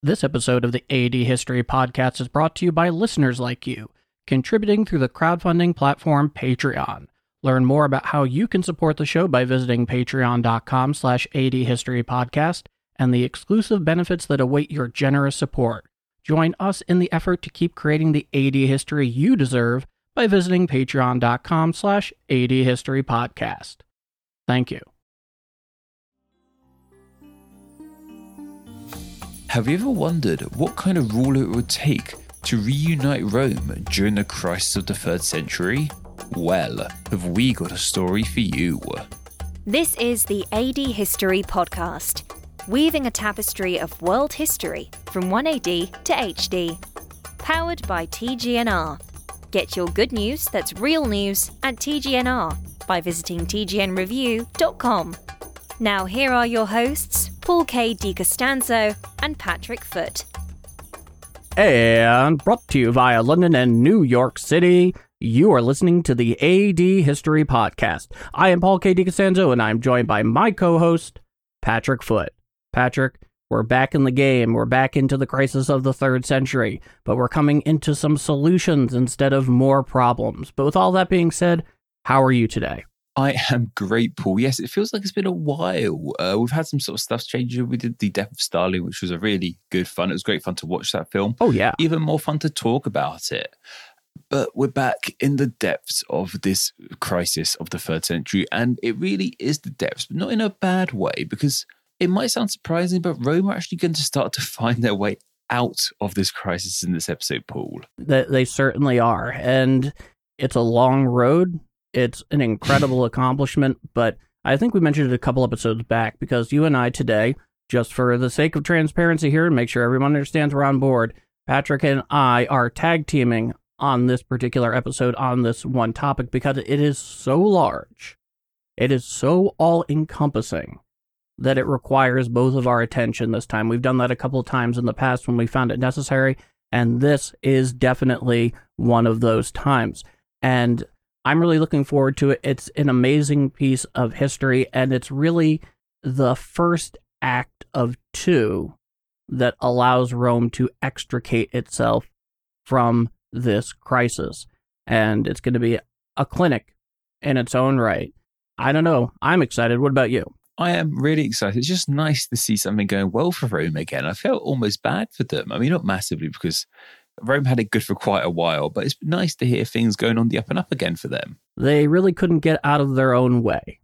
This episode of the AD History Podcast is brought to you by listeners like you, contributing through the crowdfunding platform Patreon. Learn more about how you can support the show by visiting patreon.com/ADHistoryPodcast and the exclusive benefits that await your generous support. Join us in the effort to keep creating the AD history you deserve by visiting patreon.com/ADHistoryPodcast. Thank you. Have you ever wondered what kind of ruler it would take to reunite Rome during the crisis of the 3rd century? Well, have we got a story for you. This is the AD History Podcast, weaving a tapestry of world history from 1AD to HD. Powered by TGNR. Get your good news that's real news at TGNR by visiting tgnreview.com. Now here are your hosts, Paul K. DeCostanzo and Patrick Foote. And brought to you via London and New York City, you are listening to the AD History Podcast. I am Paul K. DeCostanzo, and I'm joined by my co-host, Patrick Foote. Patrick, we're back in the game. We're back into the crisis of the 3rd century, but we're coming into some solutions instead of more problems. But with all that being said, how are you today? I am great, Paul. Yes, it feels like it's been a while. We've had some sort of stuff changing. We did The Death of Stalin, which was a really good fun. It was great fun to watch that film. Oh, yeah. Even more fun to talk about it. But we're back in the depths of this crisis of the 3rd century. And it really is the depths, but not in a bad way, because it might sound surprising, but Rome are actually going to start to find their way out of this crisis in this episode, Paul. They certainly are. And it's a long road. It's an incredible accomplishment, but I think we mentioned it a couple episodes back because you and I today, just for the sake of transparency here and make sure everyone understands we're on board, Patrick and I are tag teaming on this particular episode on this one topic because it is so large, it is so all-encompassing that it requires both of our attention this time. We've done that a couple of times in the past when we found it necessary, and this is definitely one of those times. And I'm really looking forward to it. It's an amazing piece of history, and it's really the first act of two that allows Rome to extricate itself from this crisis. And it's going to be a clinic in its own right. I don't know. I'm excited. What about you? I am really excited. It's just nice to see something going well for Rome again. I felt almost bad for them. I mean, not massively, because Rome had it good for quite a while, but it's nice to hear things going on the up and up again for them. They really couldn't get out of their own way.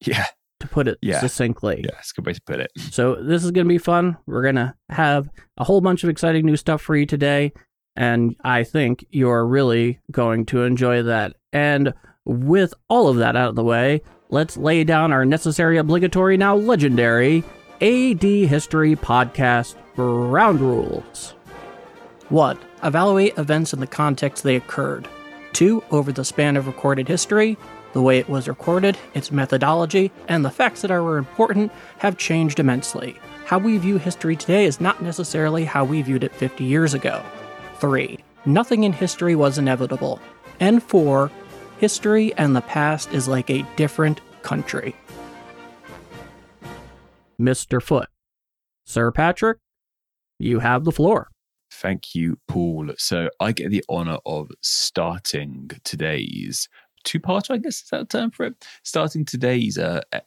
Yeah. To put it succinctly. Yeah, that's a good way to put it. So this is going to be fun. We're going to have a whole bunch of exciting new stuff for you today, and I think you're really going to enjoy that. And with all of that out of the way, let's lay down our necessary, obligatory, now legendary AD History Podcast ground rules. 1. Evaluate events in the context they occurred. 2. Over the span of recorded history, the way it was recorded, its methodology, and the facts that are important have changed immensely. How we view history today is not necessarily how we viewed it 50 years ago. 3. Nothing in history was inevitable. And 4. History and the past is like a different country. Mr. Foote, Sir Patrick, you have the floor. Thank you, Paul. So I get the honor of starting today's two-parter, I guess is that a term for it? Starting today's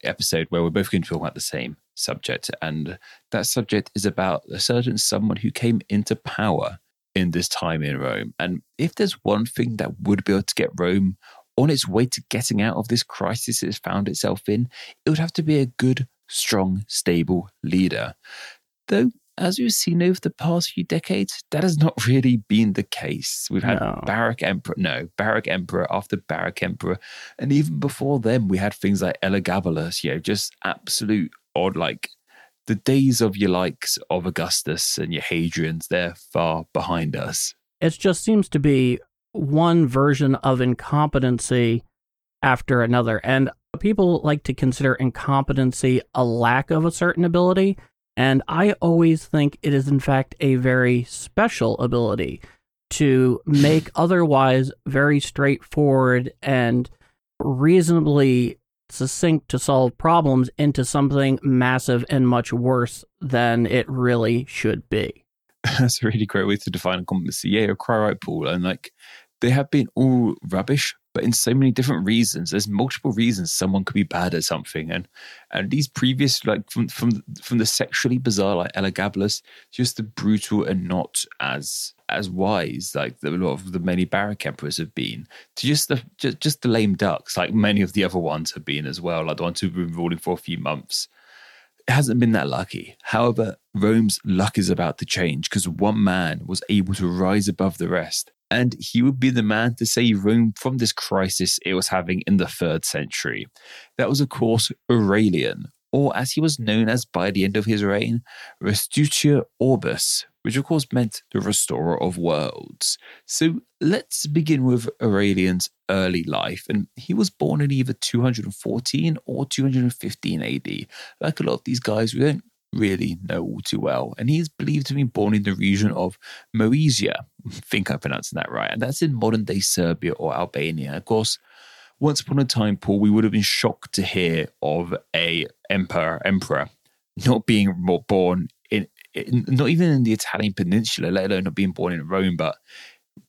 episode where we're both going to talk about the same subject. And that subject is about a certain someone who came into power in this time in Rome. And if there's one thing that would be able to get Rome on its way to getting out of this crisis it's found itself in, it would have to be a good, strong, stable leader. Though, as we've seen over the past few decades, that has not really been the case. We've had Barak Emperor after Barak Emperor. And even before them, we had things like Elagabalus, you know, just absolute odd, like the days of your likes of Augustus and your Hadrians, they're far behind us. It just seems to be one version of incompetency after another. And people like to consider incompetency a lack of a certain ability. And I always think it is, in fact, a very special ability to make otherwise very straightforward and reasonably succinct to solve problems into something massive and much worse than it really should be. that's a really great way to define incompetency. Yeah, you're quite right, Paul. And like, they have been all rubbish, but in so many different reasons. There's multiple reasons someone could be bad at something. And these previous, like from the sexually bizarre, like Elagabalus, just the brutal and not as wise, like a lot of the many Barak emperors have been, to just the lame ducks, like many of the other ones have been as well, like the ones who've been ruling for a few months. It hasn't been that lucky. However, Rome's luck is about to change because one man was able to rise above the rest. And he would be the man to save Rome from this crisis it was having in the 3rd century. That was, of course, Aurelian, or as he was known as by the end of his reign, Restitutor Orbis, which of course meant the restorer of worlds. So let's begin with Aurelian's early life. And he was born in either 214 or 215 AD. Like a lot of these guys, we don't really know all too well. And he is believed to have been born in the region of Moesia. I think I'm pronouncing that right. And that's in modern-day Serbia or Albania. Of course, once upon a time, Paul, we would have been shocked to hear of a emperor not being born in not even in the Italian peninsula, let alone not being born in Rome. But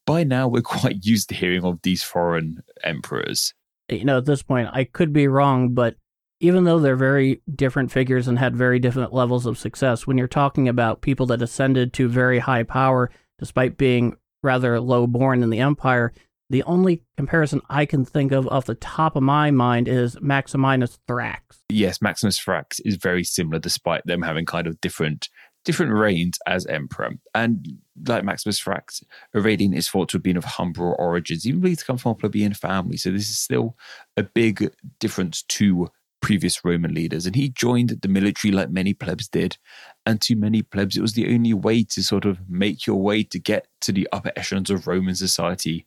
by now, we're quite used to hearing of these foreign emperors. You know, at this point, I could be wrong, but even though they're very different figures and had very different levels of success, when you're talking about people that ascended to very high power, despite being rather low-born in the empire, the only comparison I can think of off the top of my mind is Maximinus Thrax. Yes, Maximinus Thrax is very similar, despite them having kind of different reigns as emperor. And like Maximinus Thrax, Aurelian is thought to have been of humble origins, even believed to come from a plebeian family. So this is still a big difference to previous Roman leaders. And he joined the military like many plebs did. And to many plebs, it was the only way to sort of make your way to get to the upper echelons of Roman society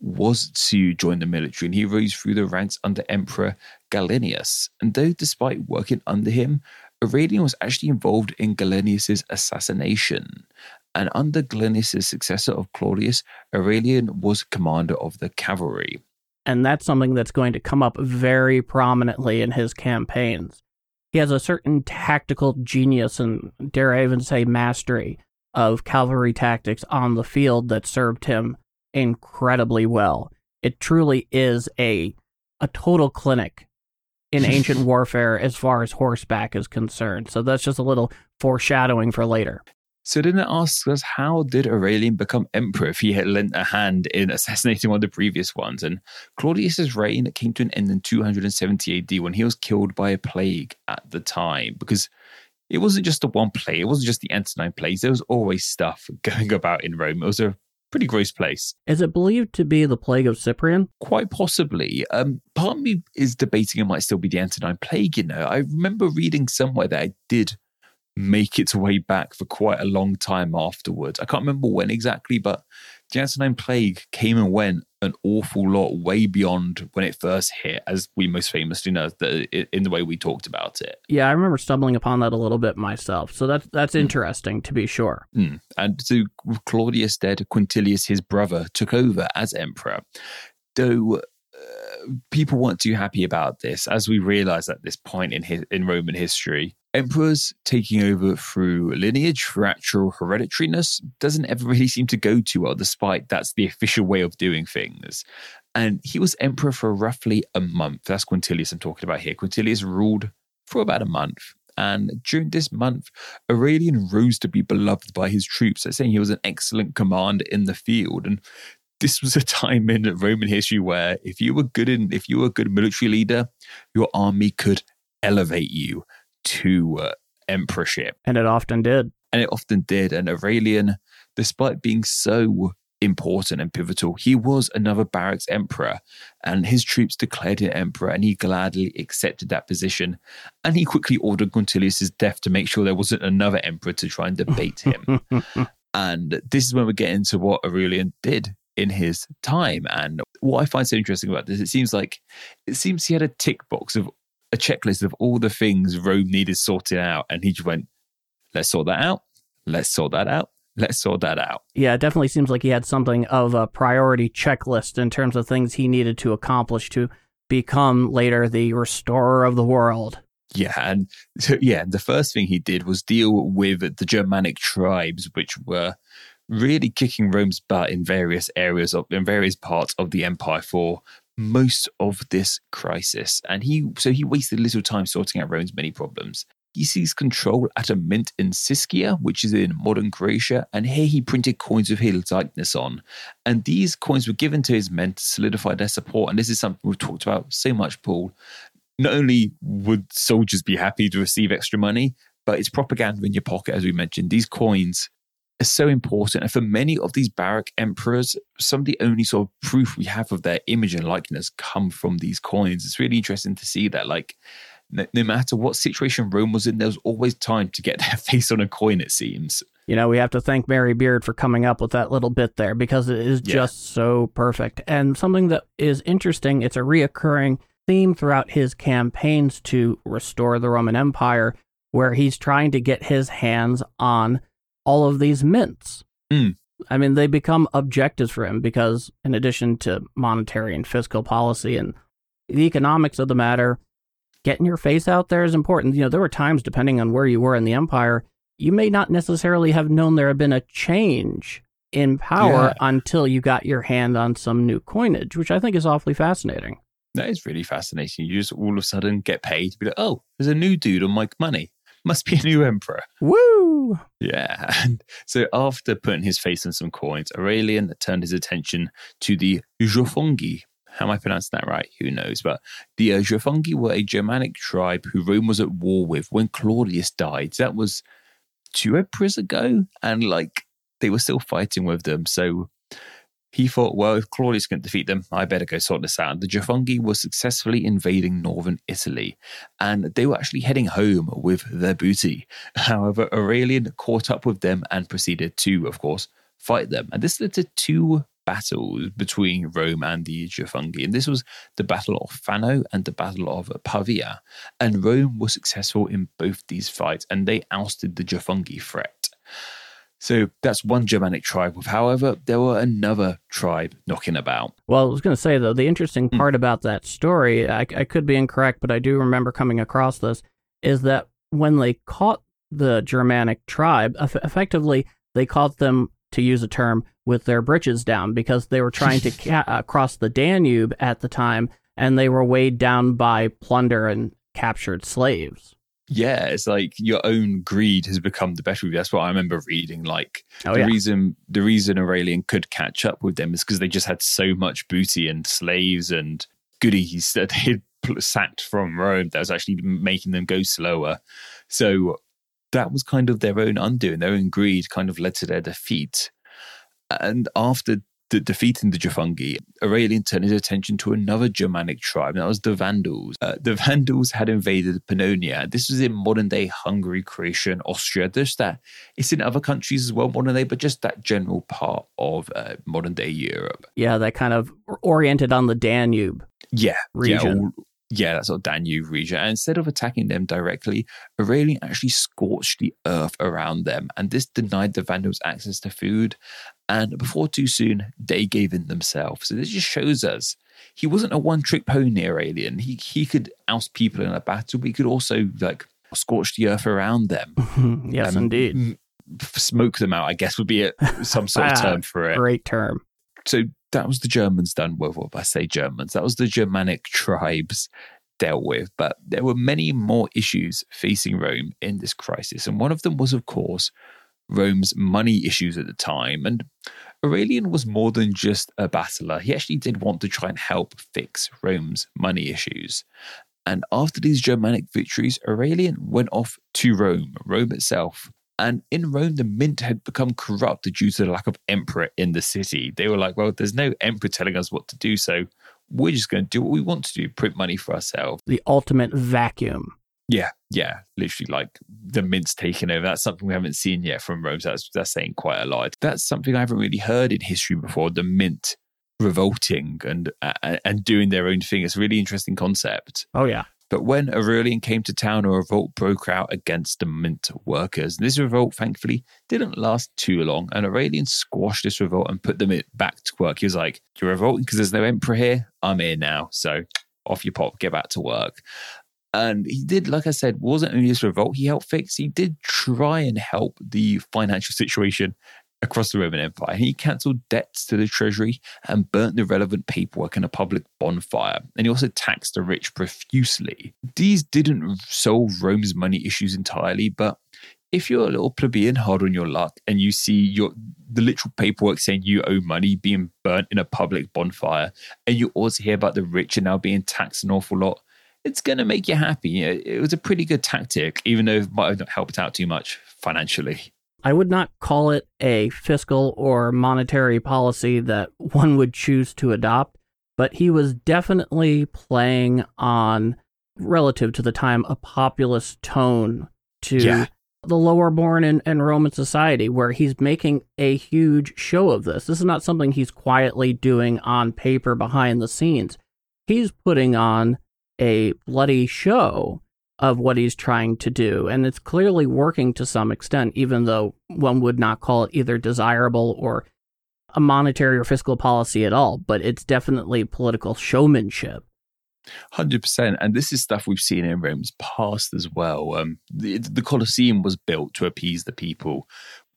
was to join the military, and he rose through the ranks under Emperor Gallienus. And though despite working under him, Aurelian was actually involved in Gallienus's assassination. And under Gallienus's successor of Claudius, Aurelian was commander of the cavalry. And that's something that's going to come up very prominently in his campaigns. He has a certain tactical genius and, dare I even say, mastery of cavalry tactics on the field that served him incredibly well. It truly is a total clinic in ancient warfare as far as horseback is concerned. So that's just a little foreshadowing for later. So then it asks us, how did Aurelian become emperor if he had lent a hand in assassinating one of the previous ones? And Claudius's reign came to an end in 270 AD when he was killed by a plague at the time, because it wasn't just the one plague, it wasn't just the Antonine Plague, there was always stuff going about in Rome. It was a pretty gross place. Is it believed to be the plague of Cyprian? Quite possibly. Part of me is debating it might still be the Antonine Plague, you know. I remember reading somewhere that it did make its way back for quite a long time afterwards. I can't remember when exactly, but the Antonine Plague came and went an awful lot way beyond when it first hit, as we most famously know, in the way we talked about it. Yeah, I remember stumbling upon that a little bit myself. So that's interesting, to be sure. Mm. And so Claudius dead, Quintilius, his brother, took over as emperor. Though people weren't too happy about this, as we realize at this point in Roman history. Emperors taking over through lineage, through actual hereditariness, doesn't ever really seem to go too well, despite that's the official way of doing things. And he was emperor for roughly a month. That's Quintilius I'm talking about here. Quintilius ruled for about a month. And during this month, Aurelian rose to be beloved by his troops. That's saying he was an excellent commander in the field. And this was a time in Roman history where if you were a good military leader, your army could elevate you to emperorship. And it often did. And Aurelian, despite being so important and pivotal, he was another barracks emperor, and his troops declared him emperor, and he gladly accepted that position. And he quickly ordered Quintilius's death to make sure there wasn't another emperor to try and debate him. And this is when we get into what Aurelian did in his time. And what I find so interesting about this, it seems he had a tick box of a checklist of all the things Rome needed sorting out, and he just went, let's sort that out, let's sort that out, let's sort that out. Yeah, it definitely seems like he had something of a priority checklist in terms of things he needed to accomplish to become later the restorer of the world. Yeah, and so, yeah, the first thing he did was deal with the Germanic tribes, which were really kicking Rome's butt in various areas of in various parts of the empire for most of this crisis. And he wasted little time sorting out Rome's many problems. He seized control at a mint in Siscia, which is in modern Croatia, and here he printed coins with his likeness on. And these coins were given to his men to solidify their support, and this is something we've talked about so much, Paul. Not only would soldiers be happy to receive extra money, but it's propaganda in your pocket, as we mentioned. These coins are so important, and for many of these barbaric emperors, some of the only sort of proof we have of their image and likeness come from these coins. It's really interesting to see that, like, no matter what situation Rome was in, there was always time to get their face on a coin, it seems. You know, we have to thank Mary Beard for coming up with that little bit there, because it is just so perfect. And something that is interesting, it's a reoccurring theme throughout his campaigns to restore the Roman Empire, where he's trying to get his hands on all of these mints. Mm. I mean, they become objectives for him because, in addition to monetary and fiscal policy and the economics of the matter, getting your face out there is important. You know, there were times, depending on where you were in the empire, you may not necessarily have known there had been a change in power until you got your hand on some new coinage, which I think is awfully fascinating. That is really fascinating. You just all of a sudden get paid to be like, oh, there's a new dude on my money. Must be a new emperor. Woo! Yeah. And so after putting his face on some coins, Aurelian turned his attention to the Juthungi. How am I pronouncing that right? Who knows? But the Juthungi were a Germanic tribe who Rome was at war with when Claudius died. That was 2 emperors ago, and like they were still fighting with them. So he thought, well, if Claudius can defeat them, I better go sort this out. The Juthungi were successfully invading northern Italy, and they were actually heading home with their booty. However, Aurelian caught up with them and proceeded to, of course, fight them. And this led to 2 battles between Rome and the Juthungi, and this was the Battle of Fano and the Battle of Pavia, and Rome was successful in both these fights, and they ousted the Juthungi threat. So that's one Germanic tribe. However, there were another tribe knocking about. Well, I was going to say, though, the interesting part about that story, I could be incorrect, but I do remember coming across this, is that when they caught the Germanic tribe, effectively they caught them, to use a term, with their britches down, because they were trying to cross the Danube at the time, and they were weighed down by plunder and captured slaves. Yeah, it's like your own greed has become the better of you. That's what I remember reading. Like the reason Aurelian could catch up with them is because they just had so much booty and slaves and goodies that they'd sacked from Rome that was actually making them go slower. So that was kind of their own undoing. Their own greed kind of led to their defeat. And after defeating the Juthungi, Aurelian turned his attention to another Germanic tribe, and that was the Vandals. The Vandals had invaded Pannonia. This was in modern-day Hungary, Croatia, and Austria. Just that it's in other countries as well, modern-day, but just that general part of modern-day Europe. Yeah, that kind of oriented on the Danube region. Yeah, that sort of Danube region. And instead of attacking them directly, Aurelian actually scorched the earth around them. And this denied the Vandals access to food. And before too soon, they gave in themselves. So this just shows us he wasn't a one-trick pony, Aurelian. He could oust people in a battle, but he could also like scorch the earth around them. Yes, indeed. Smoke them out, I guess, would be some sort of term for it. Great term. So that was the Germans done with, well, I say Germans, that was the Germanic tribes dealt with. But there were many more issues facing Rome in this crisis. And one of them was, of course, Rome's money issues at the time. And Aurelian was more than just a battler. He actually did want to try and help fix Rome's money issues. And after these Germanic victories, Aurelian went off to Rome itself. And in Rome, the mint had become corrupt due to the lack of emperor in the city. They were like, well, there's no emperor telling us what to do, so we're just going to do what we want to do, print money for ourselves. The ultimate vacuum. Yeah. Literally, like, the mint's taken over. That's something we haven't seen yet from Rome, so that's saying quite a lot. That's something I haven't really heard in history before, the mint revolting and doing their own thing. It's a really interesting concept. Oh, yeah. But when Aurelian came to town, a revolt broke out against the mint workers. This revolt, thankfully, didn't last too long, and Aurelian squashed this revolt and put them back to work. He was like, you're revolting because there's no emperor here? I'm here now, so off you pop, get back to work. And he did, like I said, wasn't only this revolt he helped fix, he did try and help the financial situation across the Roman Empire. He cancelled debts to the treasury and burnt the relevant paperwork in a public bonfire. And he also taxed the rich profusely. These didn't solve Rome's money issues entirely, but if you're a little plebeian hard on your luck and you see the literal paperwork saying you owe money being burnt in a public bonfire, and you also hear about the rich are now being taxed an awful lot, it's going to make you happy. It was a pretty good tactic, even though it might have not helped out too much financially. I would not call it a fiscal or monetary policy that one would choose to adopt, but he was definitely playing on, relative to the time, a populist tone to the lower born in Roman society, where he's making a huge show of this. This is not something he's quietly doing on paper behind the scenes. He's putting on a bloody show of what he's trying to do, and it's clearly working to some extent, even though one would not call it either desirable or a monetary or fiscal policy at all, but it's definitely political showmanship. 100%. And this is stuff we've seen in Rome's past as well. The Colosseum was built to appease the people.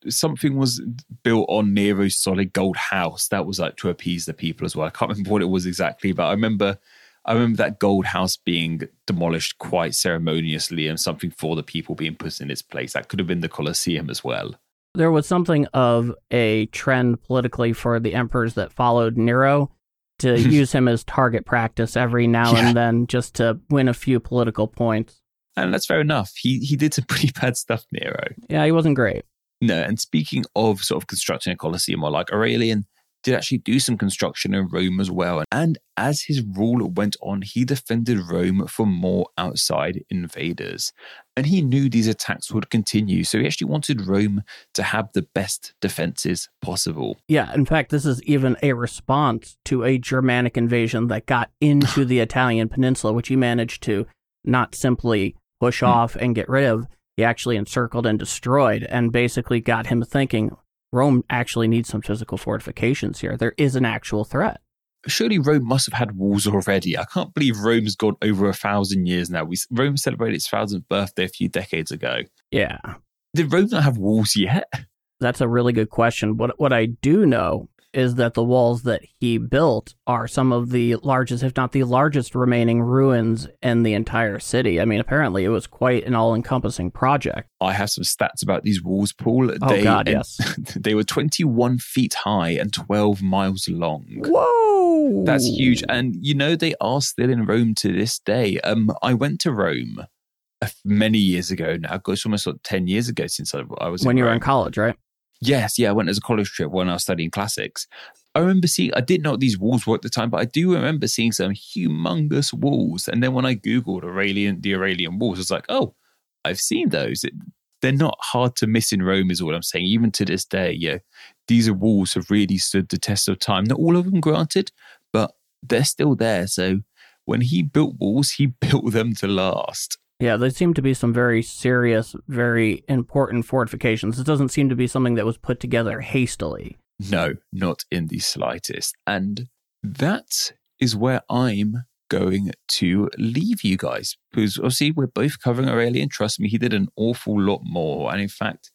Something was built on Nero's solid gold house. That was like to appease the people as well. I can't remember what it was exactly, but I remember that gold house being demolished quite ceremoniously and something for the people being put in its place. That could have been the Colosseum as well. There was something of a trend politically for the emperors that followed Nero to use him as target practice every now and then just to win a few political points. And that's fair enough. He did some pretty bad stuff, Nero. Yeah, he wasn't great. No, and speaking of sort of constructing a Colosseum, or like Aurelian did actually do some construction in Rome as well. And as his rule went on, he defended Rome from more outside invaders. And he knew these attacks would continue, so he actually wanted Rome to have the best defenses possible. Yeah, in fact, this is even a response to a Germanic invasion that got into the Italian peninsula, which he managed to not simply push off and get rid of. He actually encircled and destroyed, and basically got him thinking, Rome actually needs some physical fortifications here. There is an actual threat. Surely Rome must have had walls already. I can't believe Rome's gone over 1,000 years now. Rome celebrated its 1,000th birthday a few decades ago. Yeah. Did Rome not have walls yet? That's a really good question. What I do know is that the walls that he built are some of the largest, if not the largest, remaining ruins in the entire city. I mean, apparently it was quite an all-encompassing project. I have some stats about these walls, Paul. They were 21 feet high and 12 miles long. Whoa! That's huge. And, you know, they are still in Rome to this day. I went to Rome many years ago now. It was almost like 10 years ago since I was in Rome. When you were in college, right? Yes, I went as a college trip when I was studying classics. I remember seeing, I didn't know what these walls were at the time, but I do remember seeing some humongous walls. And then when I Googled the Aurelian walls, I was like, oh, I've seen those. They're not hard to miss in Rome is all I'm saying. Even to this day, these walls have really stood the test of time. Not all of them, granted, but they're still there. So when he built walls, he built them to last. Yeah, there seem to be some very serious, very important fortifications. It doesn't seem to be something that was put together hastily. No, not in the slightest. And that is where I'm going to leave you guys, because obviously we're both covering Aurelian. Trust me, he did an awful lot more. And in fact,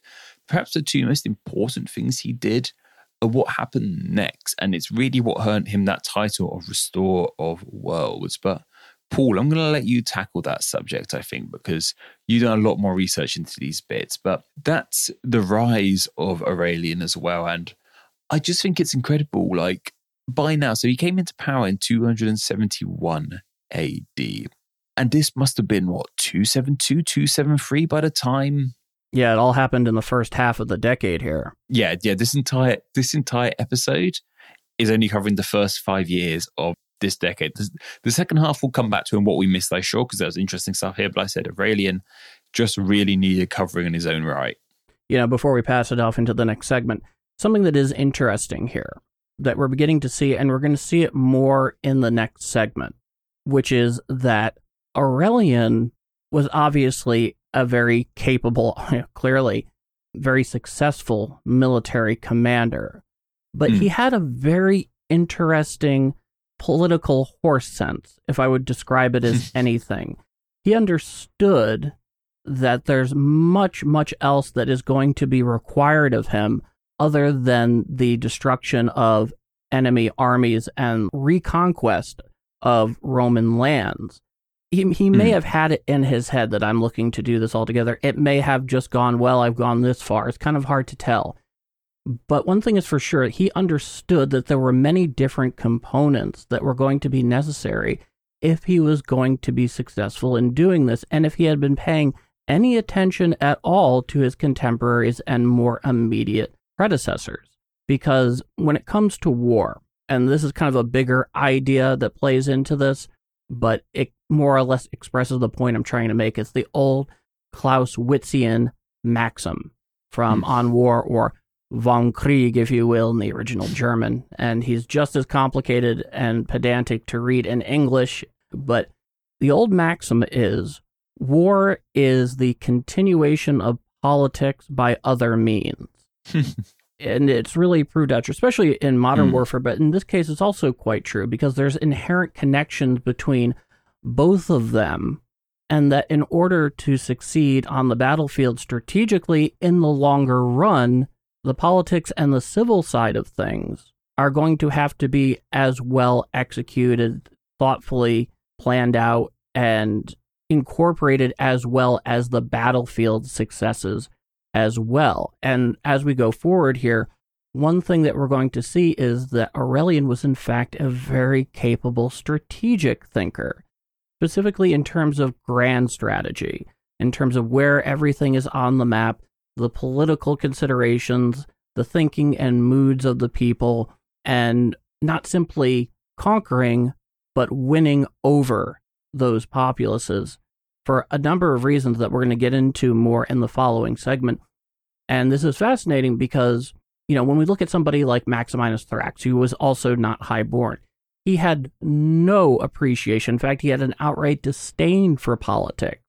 perhaps the two most important things he did are what happened next. And it's really what earned him that title of Restorer of Worlds. But Paul, I'm going to let you tackle that subject, I think, because you've done a lot more research into these bits. But that's the rise of Aurelian as well. And I just think it's incredible. Like, by now, so he came into power in 271 AD. And this must have been, 272, 273 by the time? Yeah, it all happened in the first half of the decade here. Yeah, this entire episode is only covering the first 5 years of this decade. The second half will come back to and what we missed, I'm sure, because there was interesting stuff here. But I said Aurelian just really needed covering in his own right. Before we pass it off into the next segment, something that is interesting here that we're beginning to see, and we're going to see it more in the next segment, which is that Aurelian was obviously a very capable, clearly very successful military commander, but he had a very interesting political horse sense, if I would describe it as anything. he understood that there's much else that is going to be required of him other than the destruction of enemy armies and reconquest of Roman lands. He may have had it in his head that I'm looking to do this altogether. It may have just gone, well, I've gone this far. It's kind of hard to tell. But one thing is for sure, he understood that there were many different components that were going to be necessary if he was going to be successful in doing this, and if he had been paying any attention at all to his contemporaries and more immediate predecessors. Because when it comes to war, and this is kind of a bigger idea that plays into this, but it more or less expresses the point I'm trying to make. It's the old Clausewitzian maxim from On War, or Vom Krieg, if you will, in the original German. And he's just as complicated and pedantic to read in English. But the old maxim is, war is the continuation of politics by other means. And it's really proved out, especially in modern warfare, but in this case, it's also quite true, because there's inherent connections between both of them, and that in order to succeed on the battlefield strategically in the longer run, the politics and the civil side of things are going to have to be as well executed, thoughtfully planned out, and incorporated as well as the battlefield successes as well. And as we go forward here, one thing that we're going to see is that Aurelian was in fact a very capable strategic thinker, specifically in terms of grand strategy, in terms of where everything is on the map, the political considerations, the thinking and moods of the people, and not simply conquering, but winning over those populaces, for a number of reasons that we're going to get into more in the following segment. And this is fascinating because, you know, when we look at somebody like Maximinus Thrax, who was also not highborn, he had no appreciation. In fact, he had an outright disdain for politics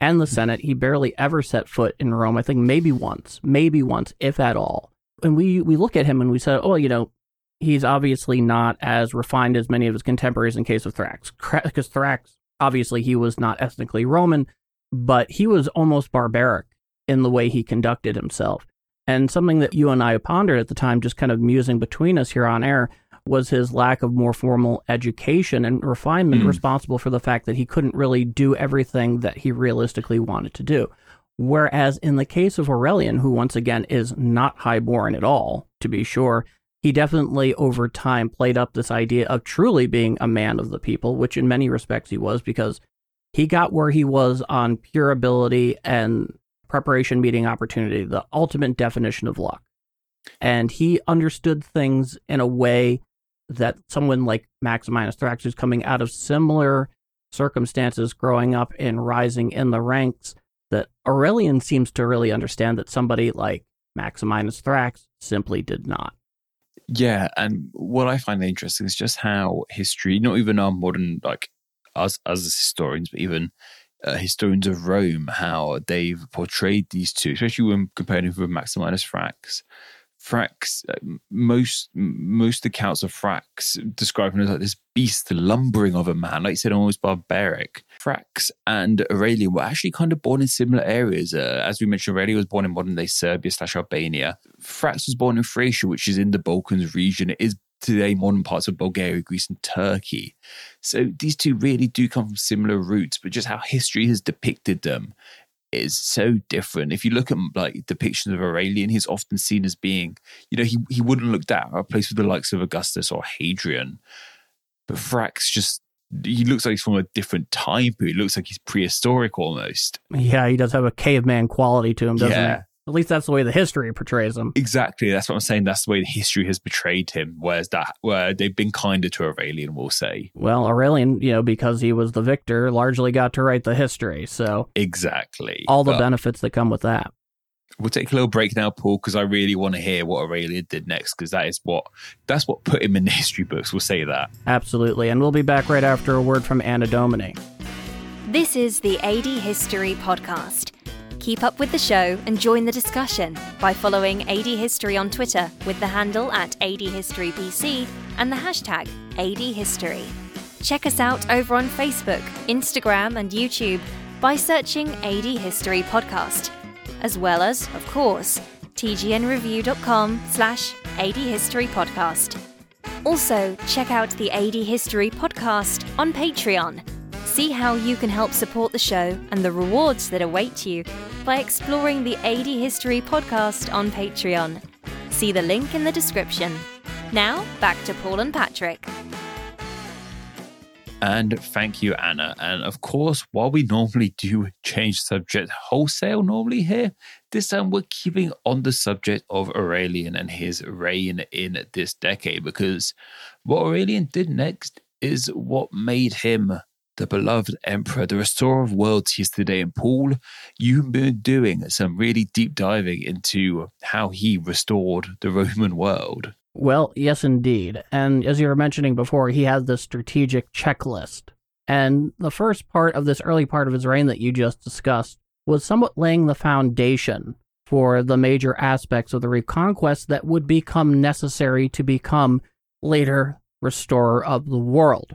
and the Senate. He barely ever set foot in Rome. I think maybe once, if at all. And we look at him and we say, oh, you know, he's obviously not as refined as many of his contemporaries in case of Thrax, because Thrax, obviously, he was not ethnically Roman, but he was almost barbaric in the way he conducted himself. And something that you and I pondered at the time, just kind of musing between us here on air, was his lack of more formal education and refinement responsible for the fact that he couldn't really do everything that he realistically wanted to do. Whereas in the case of Aurelian, who once again is not highborn at all, to be sure, he definitely, over time, played up this idea of truly being a man of the people, which in many respects he was, because he got where he was on pure ability and preparation meeting opportunity, the ultimate definition of luck. And he understood things in a way that someone like Maximinus Thrax, who's coming out of similar circumstances, growing up and rising in the ranks, that Aurelian seems to really understand that somebody like Maximinus Thrax simply did not. Yeah, and what I find interesting is just how history, not even our modern, like us as historians, but even historians of Rome, how they've portrayed these two, especially when comparing with Maximinus Thrax. Thrax, most accounts of Thrax describe him as like this beast, lumbering of a man, like you said, almost barbaric. Thrax and Aurelian were actually kind of born in similar areas. As we mentioned, Aurelian was born in modern-day Serbia/Albania. Thrax was born in Thracia, which is in the Balkans region. It is today modern parts of Bulgaria, Greece, and Turkey. So these two really do come from similar roots, but just how history has depicted them is so different. If you look at like depictions of Aurelian, he's often seen as being, you know, he wouldn't look down at a place with the likes of Augustus or Hadrian. But Thrax, just, he looks like he's from a different time period. He looks like he's prehistoric almost. Yeah, he does have a caveman quality to him, doesn't he? At least that's the way the history portrays him. Exactly. That's what I'm saying. That's the way the history has portrayed him, where they've been kinder to Aurelian, we'll say. Well, Aurelian, you know, because he was the victor, largely got to write the history. So exactly. All the benefits that come with that. We'll take a little break now, Paul, because I really want to hear what Aurelian did next, because that's what put him in the history books. We'll say that. Absolutely. And we'll be back right after a word from Anna Domini. This is the AD History Podcast. Keep up with the show and join the discussion by following AD History on Twitter with the handle @ADHistoryPC and the hashtag ADHistory. Check us out over on Facebook, Instagram and YouTube by searching AD History Podcast, as well as, of course, tgnreview.com/AD History Podcast. Also, check out the AD History Podcast on Patreon. See how you can help support the show and the rewards that await you by exploring the AD History Podcast on Patreon. See the link in the description. Now, back to Paul and Patrick. And thank you, Anna. And of course, while we normally do change subject wholesale normally here, this time we're keeping on the subject of Aurelian and his reign in this decade, because what Aurelian did next is what made him the beloved emperor, the restorer of worlds he is today. And Paul, you've been doing some really deep diving into how he restored the Roman world. Well, yes, indeed. And as you were mentioning before, he has this strategic checklist. And the first part of this early part of his reign that you just discussed was somewhat laying the foundation for the major aspects of the reconquest that would become necessary to become later restorer of the world.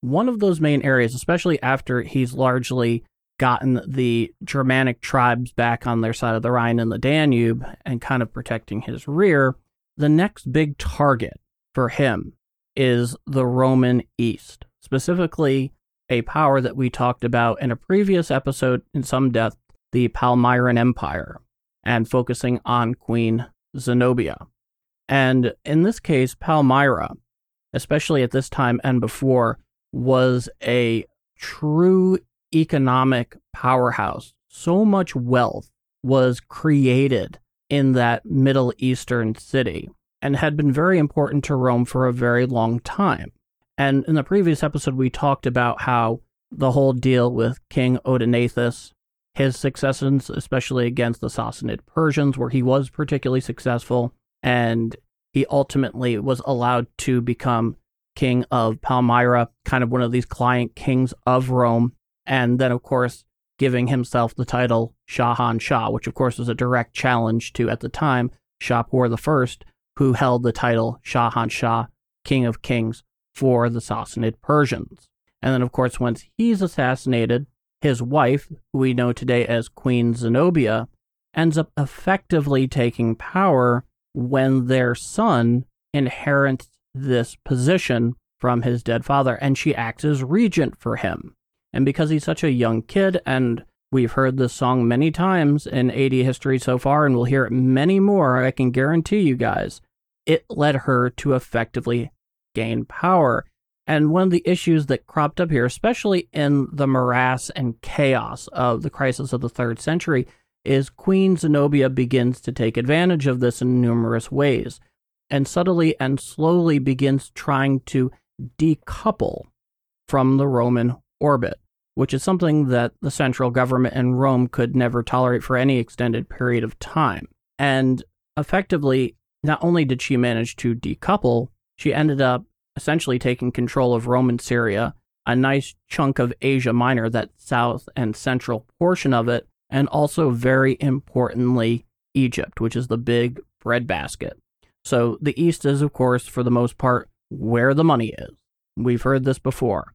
One of those main areas, especially after he's largely gotten the Germanic tribes back on their side of the Rhine and the Danube and kind of protecting his rear, the next big target for him is the Roman East, specifically a power that we talked about in a previous episode in some depth, the Palmyran Empire, and focusing on Queen Zenobia. And in this case, Palmyra, especially at this time and before, was a true economic powerhouse. So much wealth was created in that Middle Eastern city, and had been very important to Rome for a very long time. And in the previous episode, we talked about how the whole deal with King Odenathus, his successes, especially against the Sassanid Persians, where he was particularly successful, and he ultimately was allowed to become king of Palmyra, kind of one of these client kings of Rome, and then, of course, giving himself the title Shahanshah, which of course was a direct challenge to, at the time, Shapur I, who held the title Shahanshah, King of Kings, for the Sassanid Persians. And then, of course, once he's assassinated, his wife, who we know today as Queen Zenobia, ends up effectively taking power when their son inherits this position from his dead father, and she acts as regent for him. And because he's such a young kid, and we've heard this song many times in AD history so far, and we'll hear it many more, I can guarantee you guys, it led her to effectively gain power. And one of the issues that cropped up here, especially in the morass and chaos of the crisis of the 3rd century, is Queen Zenobia begins to take advantage of this in numerous ways, and subtly and slowly begins trying to decouple from the Roman orbit, which is something that the central government in Rome could never tolerate for any extended period of time. And effectively, not only did she manage to decouple, she ended up essentially taking control of Roman Syria, a nice chunk of Asia Minor, that south and central portion of it, and also very importantly, Egypt, which is the big breadbasket. So the East is, of course, for the most part, where the money is. We've heard this before.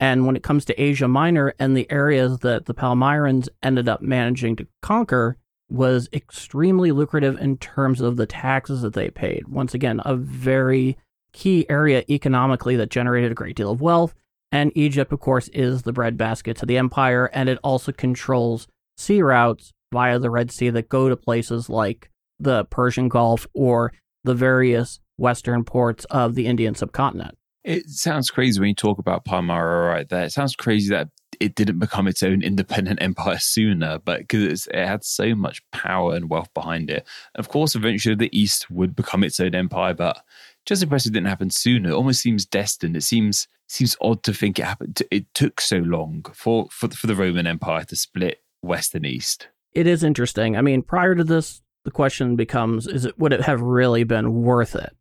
And when it comes to Asia Minor and the areas that the Palmyrans ended up managing to conquer was extremely lucrative in terms of the taxes that they paid. Once again, a very key area economically that generated a great deal of wealth. And Egypt, of course, is the breadbasket to the empire, and it also controls sea routes via the Red Sea that go to places like the Persian Gulf or the various western ports of the Indian subcontinent. It sounds crazy when you talk about Palmyra right there. It sounds crazy that it didn't become its own independent empire sooner, but because it had so much power and wealth behind it. Of course, eventually the East would become its own empire, but just impressive it didn't happen sooner. It almost seems destined. It seems odd to think it happened. It took so long for the Roman Empire to split West and East. It is interesting. I mean, prior to this, the question becomes, would it have really been worth it?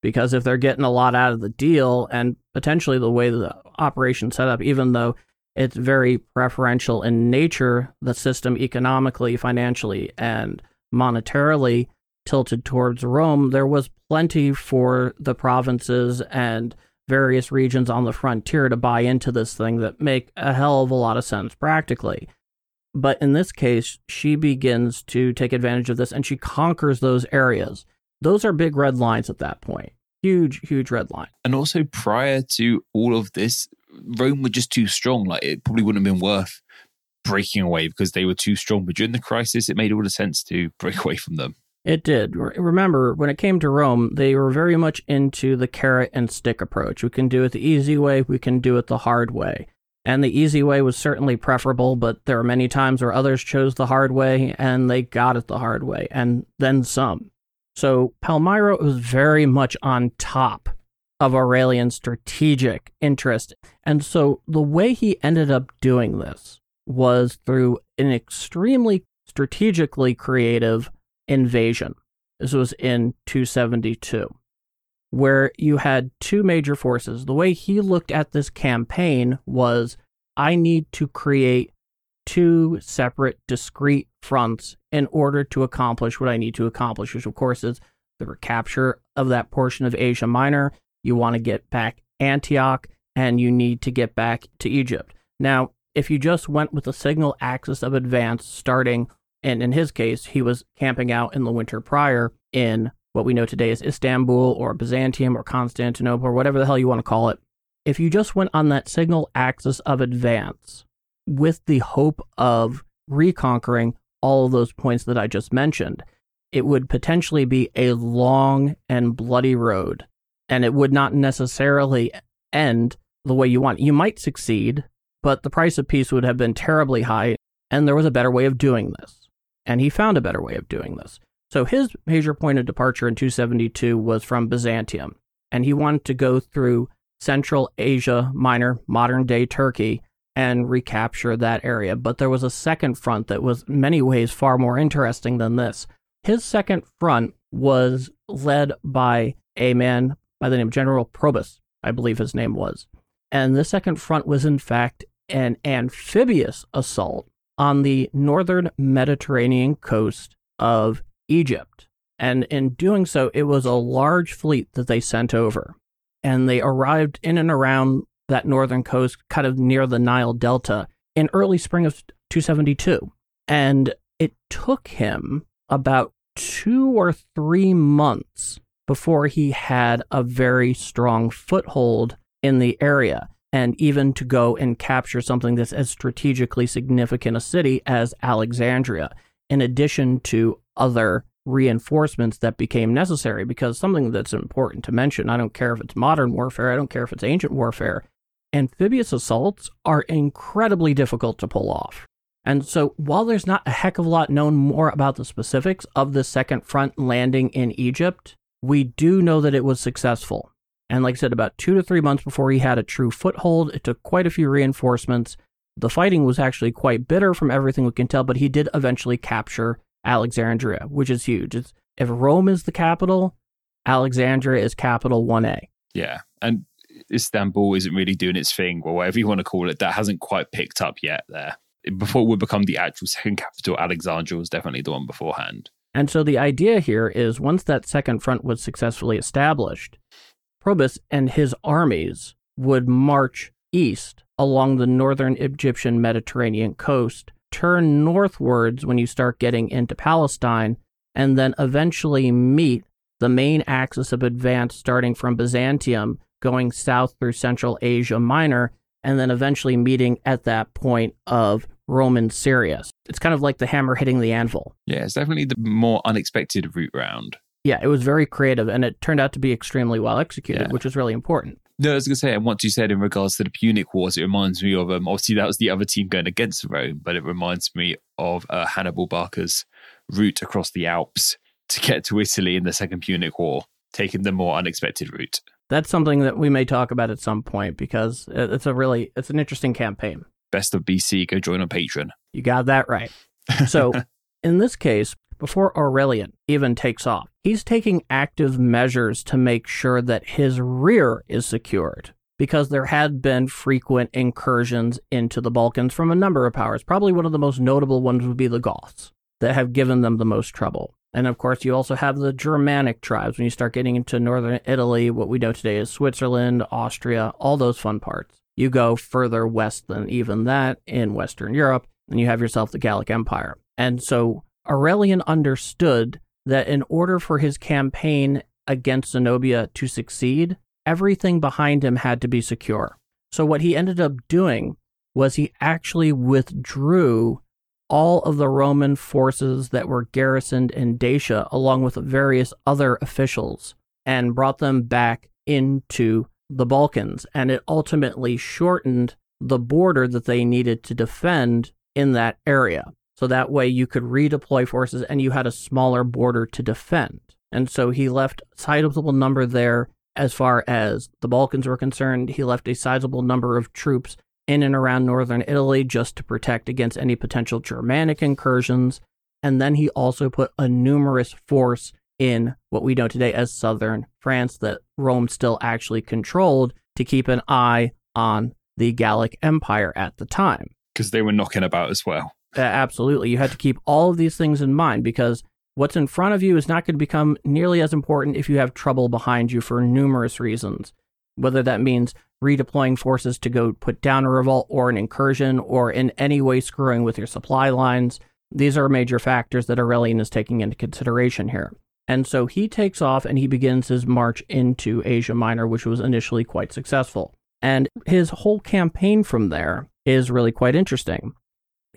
Because if they're getting a lot out of the deal, and potentially the way the operation's set up, even though it's very preferential in nature, the system economically, financially, and monetarily tilted towards Rome, there was plenty for the provinces and various regions on the frontier to buy into this thing that make a hell of a lot of sense practically. But in this case, she begins to take advantage of this, and she conquers those areas. Those are big red lines at that point. Huge, huge red line. And also prior to all of this, Rome were just too strong. Like, it probably wouldn't have been worth breaking away because they were too strong. But during the crisis, it made all the sense to break away from them. It did. Remember, when it came to Rome, they were very much into the carrot and stick approach. We can do it the easy way. We can do it the hard way. And the easy way was certainly preferable, but there were many times where others chose the hard way and they got it the hard way, and then some. So Palmyra was very much on top of Aurelian's strategic interest. And so the way he ended up doing this was through an extremely strategically creative invasion. This was in 272, where you had two major forces. The way he looked at this campaign was, I need to create two separate, discrete fronts in order to accomplish what I need to accomplish, which of course is the recapture of that portion of Asia Minor. You want to get back Antioch, and you need to get back to Egypt. Now, if you just went with a single axis of advance starting, and in his case, he was camping out in the winter prior in what we know today is Istanbul or Byzantium or Constantinople or whatever the hell you want to call it. If you just went on that single axis of advance with the hope of reconquering all of those points that I just mentioned, it would potentially be a long and bloody road, and it would not necessarily end the way you want. You might succeed, but the price of peace would have been terribly high, and there was a better way of doing this. And he found a better way of doing this. So his major point of departure in 272 was from Byzantium, and he wanted to go through Central Asia Minor, modern-day Turkey, and recapture that area. But there was a second front that was in many ways far more interesting than this. His second front was led by a man by the name of General Probus, I believe his name was. And the second front was, in fact, an amphibious assault on the northern Mediterranean coast of Egypt. And in doing so, it was a large fleet that they sent over, and they arrived in and around that northern coast, kind of near the Nile Delta, in early spring of 272. And it took him about 2 or 3 months before he had a very strong foothold in the area, and even to go and capture something that's as strategically significant a city as Alexandria, in addition to other reinforcements that became necessary. Because something that's important to mention, I don't care if it's modern warfare, I don't care if it's ancient warfare, amphibious assaults are incredibly difficult to pull off. And so while there's not a heck of a lot known more about the specifics of the second front landing in Egypt, we do know that it was successful. And like I said, about 2 to 3 months before he had a true foothold, it took quite a few reinforcements. The fighting was actually quite bitter from everything we can tell, but he did eventually capture Alexandria, which is huge. It's, if Rome is the capital, Alexandria is capital 1A. Yeah, and Istanbul isn't really doing its thing, or whatever you want to call it. That hasn't quite picked up yet there. Before it would become the actual second capital, Alexandria was definitely the one beforehand. And so the idea here is, once that second front was successfully established, Probus and his armies would march east along the northern Egyptian Mediterranean coast, turn northwards when you start getting into Palestine, and then eventually meet the main axis of advance starting from Byzantium, going south through Central Asia Minor, and then eventually meeting at that point of Roman Syria. It's kind of like the hammer hitting the anvil. Yeah, it's definitely the more unexpected route round. Yeah, it was very creative, and it turned out to be extremely well executed, which was really important. No, I was going to say, and what you said in regards to the Punic Wars, it reminds me of, obviously that was the other team going against Rome, but it reminds me of Hannibal Barker's route across the Alps to get to Italy in the Second Punic War, taking the more unexpected route. That's something that we may talk about at some point, because it's an interesting campaign. Best of BC, go join on Patreon. You got that right. So in this case, before Aurelian even takes off, he's taking active measures to make sure that his rear is secured, because there had been frequent incursions into the Balkans from a number of powers. Probably one of the most notable ones would be the Goths, that have given them the most trouble. And of course, you also have the Germanic tribes when you start getting into northern Italy, what we know today is Switzerland, Austria, all those fun parts. You go further west than even that in Western Europe, and you have yourself the Gallic Empire. And so Aurelian understood that in order for his campaign against Zenobia to succeed, everything behind him had to be secure. So what he ended up doing was he actually withdrew all of the Roman forces that were garrisoned in Dacia, along with various other officials, and brought them back into the Balkans. And it ultimately shortened the border that they needed to defend in that area. So that way you could redeploy forces and you had a smaller border to defend. And so he left a sizable number there as far as the Balkans were concerned. He left a sizable number of troops in and around northern Italy just to protect against any potential Germanic incursions. And then he also put a numerous force in what we know today as southern France that Rome still actually controlled to keep an eye on the Gallic Empire at the time. Because they were knocking about as well. Absolutely. You had to keep all of these things in mind because what's in front of you is not going to become nearly as important if you have trouble behind you for numerous reasons. Whether that means redeploying forces to go put down a revolt or an incursion or in any way screwing with your supply lines. These are major factors that Aurelian is taking into consideration here. And so he takes off and he begins his march into Asia Minor, which was initially quite successful. And his whole campaign from there is really quite interesting.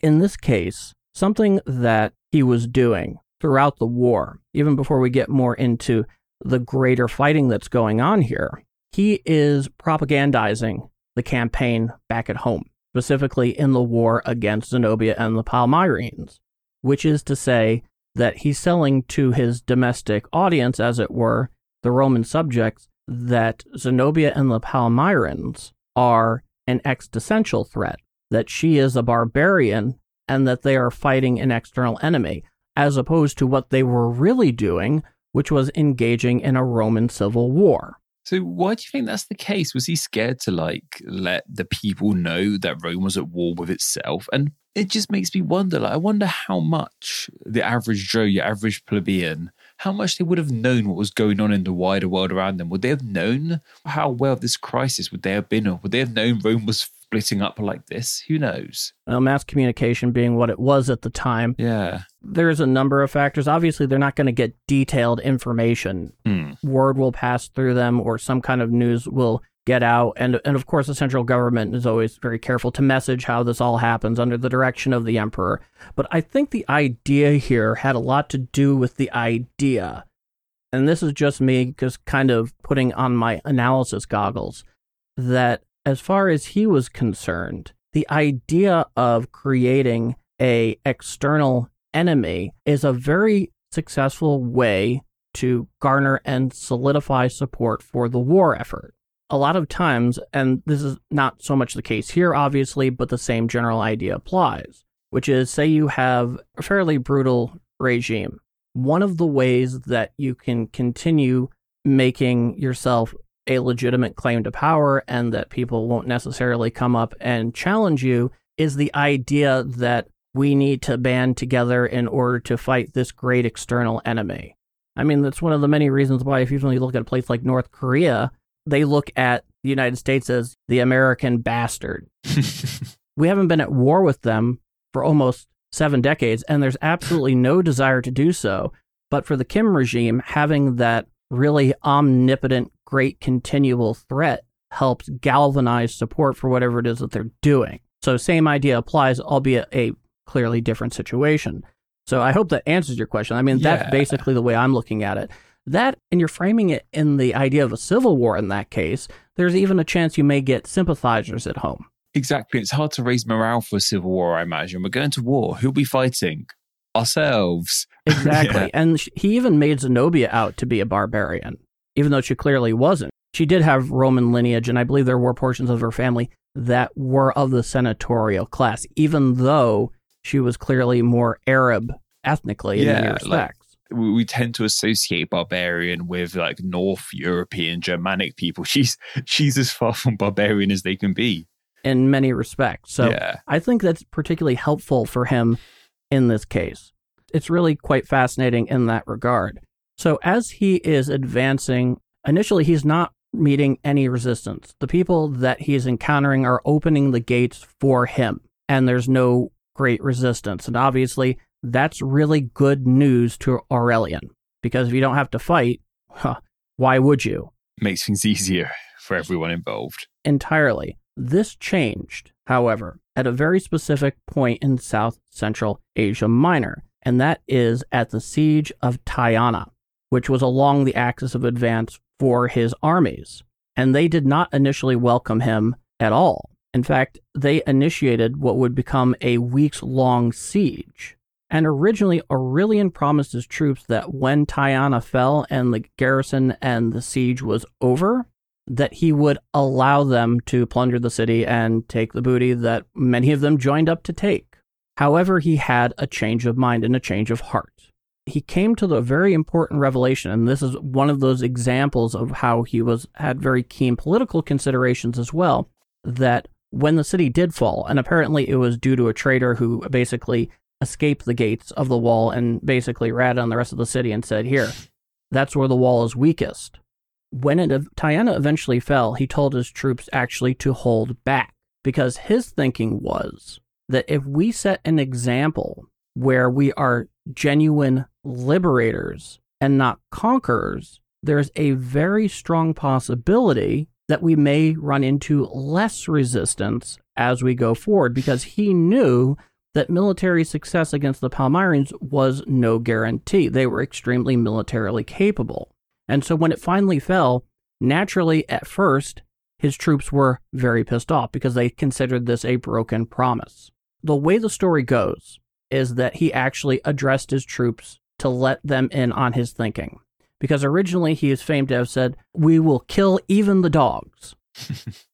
In this case, something that he was doing throughout the war, even before we get more into the greater fighting that's going on here, he is propagandizing the campaign back at home, specifically in the war against Zenobia and the Palmyrines, which is to say that he's selling to his domestic audience, as it were, the Roman subjects, that Zenobia and the Palmyrines are an existential threat, that she is a barbarian, and that they are fighting an external enemy, as opposed to what they were really doing, which was engaging in a Roman civil war. So why do you think that's the case? Was he scared to let the people know that Rome was at war with itself? And it just makes me wonder, I wonder how much the average Joe, your average plebeian, how much they would have known what was going on in the wider world around them. Would they have known how well this crisis would they have been on? Would they have known Rome was splitting up like this? Who knows? Well, mass communication being what it was at the time. Yeah. There's a number of factors. Obviously, they're not going to get detailed information. Word will pass through them or some kind of news will get out. And of course, the central government is always very careful to message how this all happens under the direction of the emperor. But I think the idea here had a lot to do with the idea. And this is just me just kind of putting on my analysis goggles that as far as he was concerned, the idea of creating an external enemy is a very successful way to garner and solidify support for the war effort. A lot of times, and this is not so much the case here, obviously, but the same general idea applies, which is, say you have a fairly brutal regime. One of the ways that you can continue making yourself a legitimate claim to power and that people won't necessarily come up and challenge you is the idea that we need to band together in order to fight this great external enemy. I mean, that's one of the many reasons why if you look at a place like North Korea, they look at the United States as the American bastard. We haven't been at war with them for almost 7 decades, and there's absolutely no desire to do so. But for the Kim regime, having that really omnipotent, great continual threat helps galvanize support for whatever it is that they're doing. So same idea applies, albeit a clearly different situation. So I hope that answers your question. I mean, that's basically the way I'm looking at it. That, and you're framing it in the idea of a civil war in that case, there's even a chance you may get sympathizers at home. Exactly. It's hard to raise morale for a civil war, I imagine. We're going to war. Who'll be fighting? Ourselves. Exactly. Yeah. And he even made Zenobia out to be a barbarian, even though she clearly wasn't. She did have Roman lineage, and I believe there were portions of her family that were of the senatorial class, even though she was clearly more Arab ethnically in many respects. We tend to associate barbarian with North European Germanic people. She's as far from barbarian as they can be. In many respects. So I think that's particularly helpful for him in this case. it's really quite fascinating in that regard. So as he is advancing, initially he's not meeting any resistance. The people that he's encountering are opening the gates for him, and there's no great resistance. And obviously, that's really good news to Aurelian, because if you don't have to fight, why would you? Makes things easier for everyone involved. Entirely. This changed, however, at a very specific point in South Central Asia Minor, and that is at the siege of Tyana, which was along the axis of advance for his armies, and they did not initially welcome him at all. In fact, they initiated what would become a weeks-long siege. And originally, Aurelian promised his troops that when Tyana fell and the garrison and the siege was over, that he would allow them to plunder the city and take the booty that many of them joined up to take. However, he had a change of mind and a change of heart. He came to the very important revelation, and this is one of those examples of how he had very keen political considerations as well, that when the city did fall, and apparently it was due to a traitor who basically escaped the gates of the wall and basically ratted on the rest of the city and said, here, that's where the wall is weakest. When Tyana eventually fell, he told his troops actually to hold back, because his thinking was that if we set an example where we are genuine liberators and not conquerors, there's a very strong possibility that we may run into less resistance as we go forward, because he knew that military success against the Palmyrans was no guarantee. They were extremely militarily capable. And so when it finally fell, naturally at first, his troops were very pissed off because they considered this a broken promise. The way the story goes is that he actually addressed his troops to let them in on his thinking. Because originally he is famed to have said, we will kill even the dogs.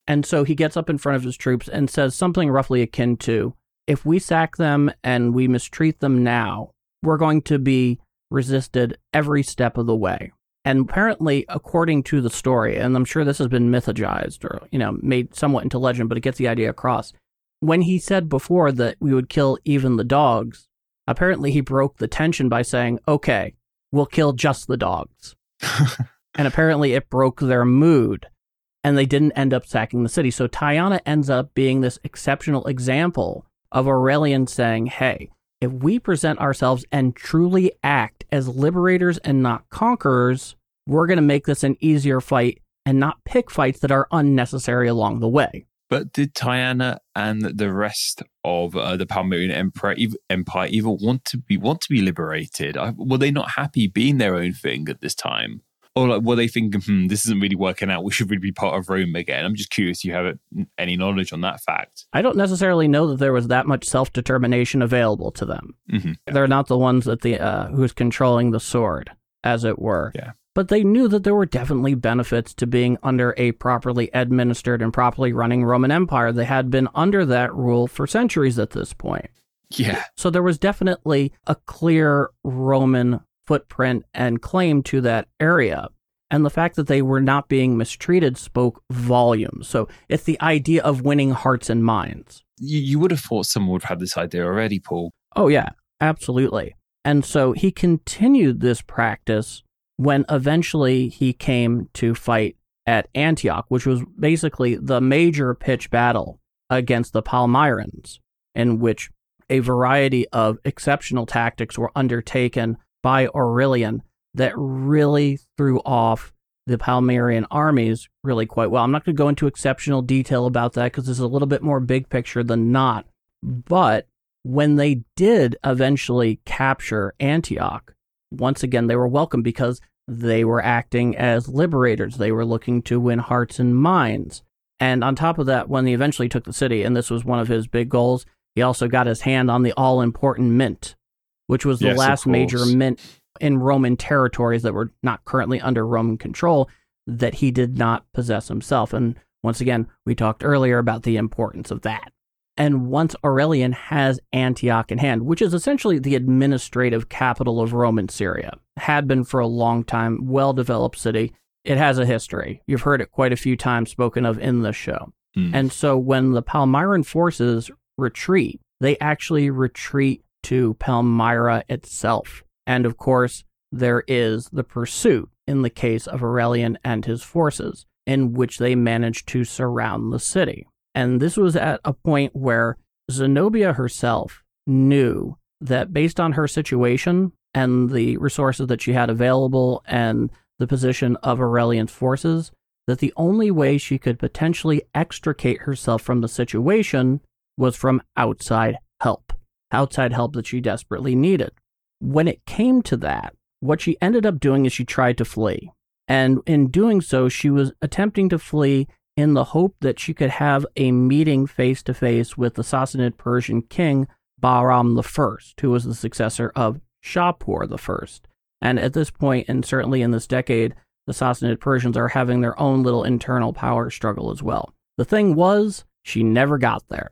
And so he gets up in front of his troops and says something roughly akin to, if we sack them and we mistreat them now, we're going to be resisted every step of the way. And apparently, according to the story, and I'm sure this has been mythicized or, made somewhat into legend, but it gets the idea across. When he said before that we would kill even the dogs, apparently he broke the tension by saying, okay, we'll kill just the dogs. And apparently it broke their mood, and they didn't end up sacking the city. So Tyana ends up being this exceptional example of Aurelian saying, hey, if we present ourselves and truly act as liberators and not conquerors, we're going to make this an easier fight and not pick fights that are unnecessary along the way. But did Tyana and the rest of the Palmyrean Empire even want to be liberated? Were they not happy being their own thing at this time? Or were they thinking, this isn't really working out, we should really be part of Rome again? I'm just curious, do you have any knowledge on that fact? I don't necessarily know that there was that much self-determination available to them. Mm-hmm. Yeah. They're not the ones that who's controlling the sword, as it were. Yeah. But they knew that there were definitely benefits to being under a properly administered and properly running Roman Empire. They had been under that rule for centuries at this point. Yeah. So there was definitely a clear Roman footprint and claim to that area. And the fact that they were not being mistreated spoke volumes. So it's the idea of winning hearts and minds. You would have thought someone would have had this idea already, Paul. Oh, yeah, absolutely. And so he continued this practice when eventually he came to fight at Antioch, which was basically the major pitched battle against the Palmyrans, in which a variety of exceptional tactics were undertaken by Aurelian that really threw off the Palmyrean armies really quite well. I'm not going to go into exceptional detail about that because this is a little bit more big picture than not. But when they did eventually capture Antioch, once again, they were welcome because they were acting as liberators. They were looking to win hearts and minds. And on top of that, when he eventually took the city, and this was one of his big goals, he also got his hand on the all-important mint, which was the last major mint in Roman territories that were not currently under Roman control that he did not possess himself. And once again, we talked earlier about the importance of that. And once Aurelian has Antioch in hand, which is essentially the administrative capital of Roman Syria, had been for a long time, well-developed city. It has a history. You've heard it quite a few times spoken of in the show. Mm. And so when the Palmyran forces retreat, they actually retreat to Palmyra itself. And of course, there is the pursuit in the case of Aurelian and his forces, in which they managed to surround the city. And this was at a point where Zenobia herself knew that based on her situation and the resources that she had available and the position of Aurelian's forces, that the only way she could potentially extricate herself from the situation was from outside help that she desperately needed. When it came to that, what she ended up doing is she tried to flee. And in doing so, she was attempting to flee in the hope that she could have a meeting face-to-face with the Sassanid Persian king, Bahram I, who was the successor of Shapur I. And at this point, and certainly in this decade, the Sassanid Persians are having their own little internal power struggle as well. The thing was, she never got there.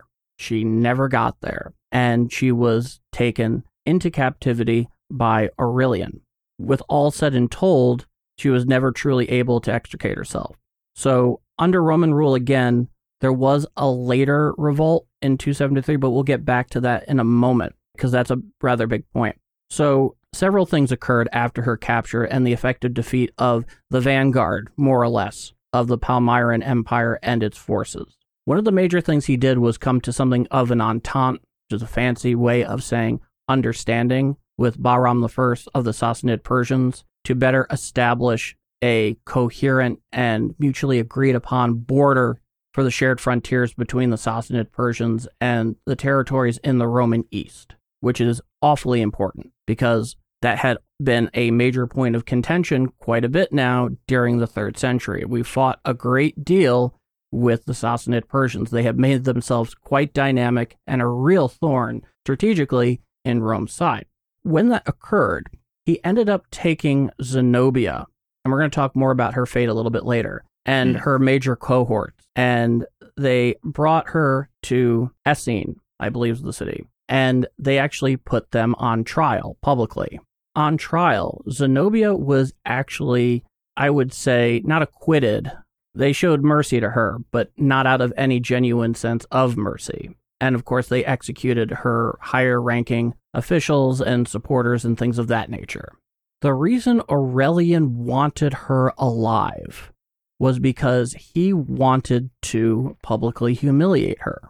And she was taken into captivity by Aurelian. With all said and told, she was never truly able to extricate herself. So under Roman rule again, there was a later revolt in 273, but we'll get back to that in a moment, because that's a rather big point. So several things occurred after her capture and the effective defeat of the vanguard, more or less, of the Palmyran Empire and its forces. One of the major things he did was come to something of an entente, which is a fancy way of saying understanding, with Bahram I of the Sassanid Persians, to better establish a coherent and mutually agreed upon border for the shared frontiers between the Sassanid Persians and the territories in the Roman East, which is awfully important because that had been a major point of contention quite a bit now during the 3rd century. We fought a great deal with the Sassanid Persians. They have made themselves quite dynamic and a real thorn strategically in Rome's side. When that occurred, he ended up taking Zenobia, and we're going to talk more about her fate a little bit later, and her major cohorts, and they brought her to Essene, I believe is the city, and they actually put them on trial publicly. On trial, Zenobia was actually, I would say, not acquitted. They showed mercy to her, but not out of any genuine sense of mercy. And of course, they executed her higher-ranking officials and supporters and things of that nature. The reason Aurelian wanted her alive was because he wanted to publicly humiliate her.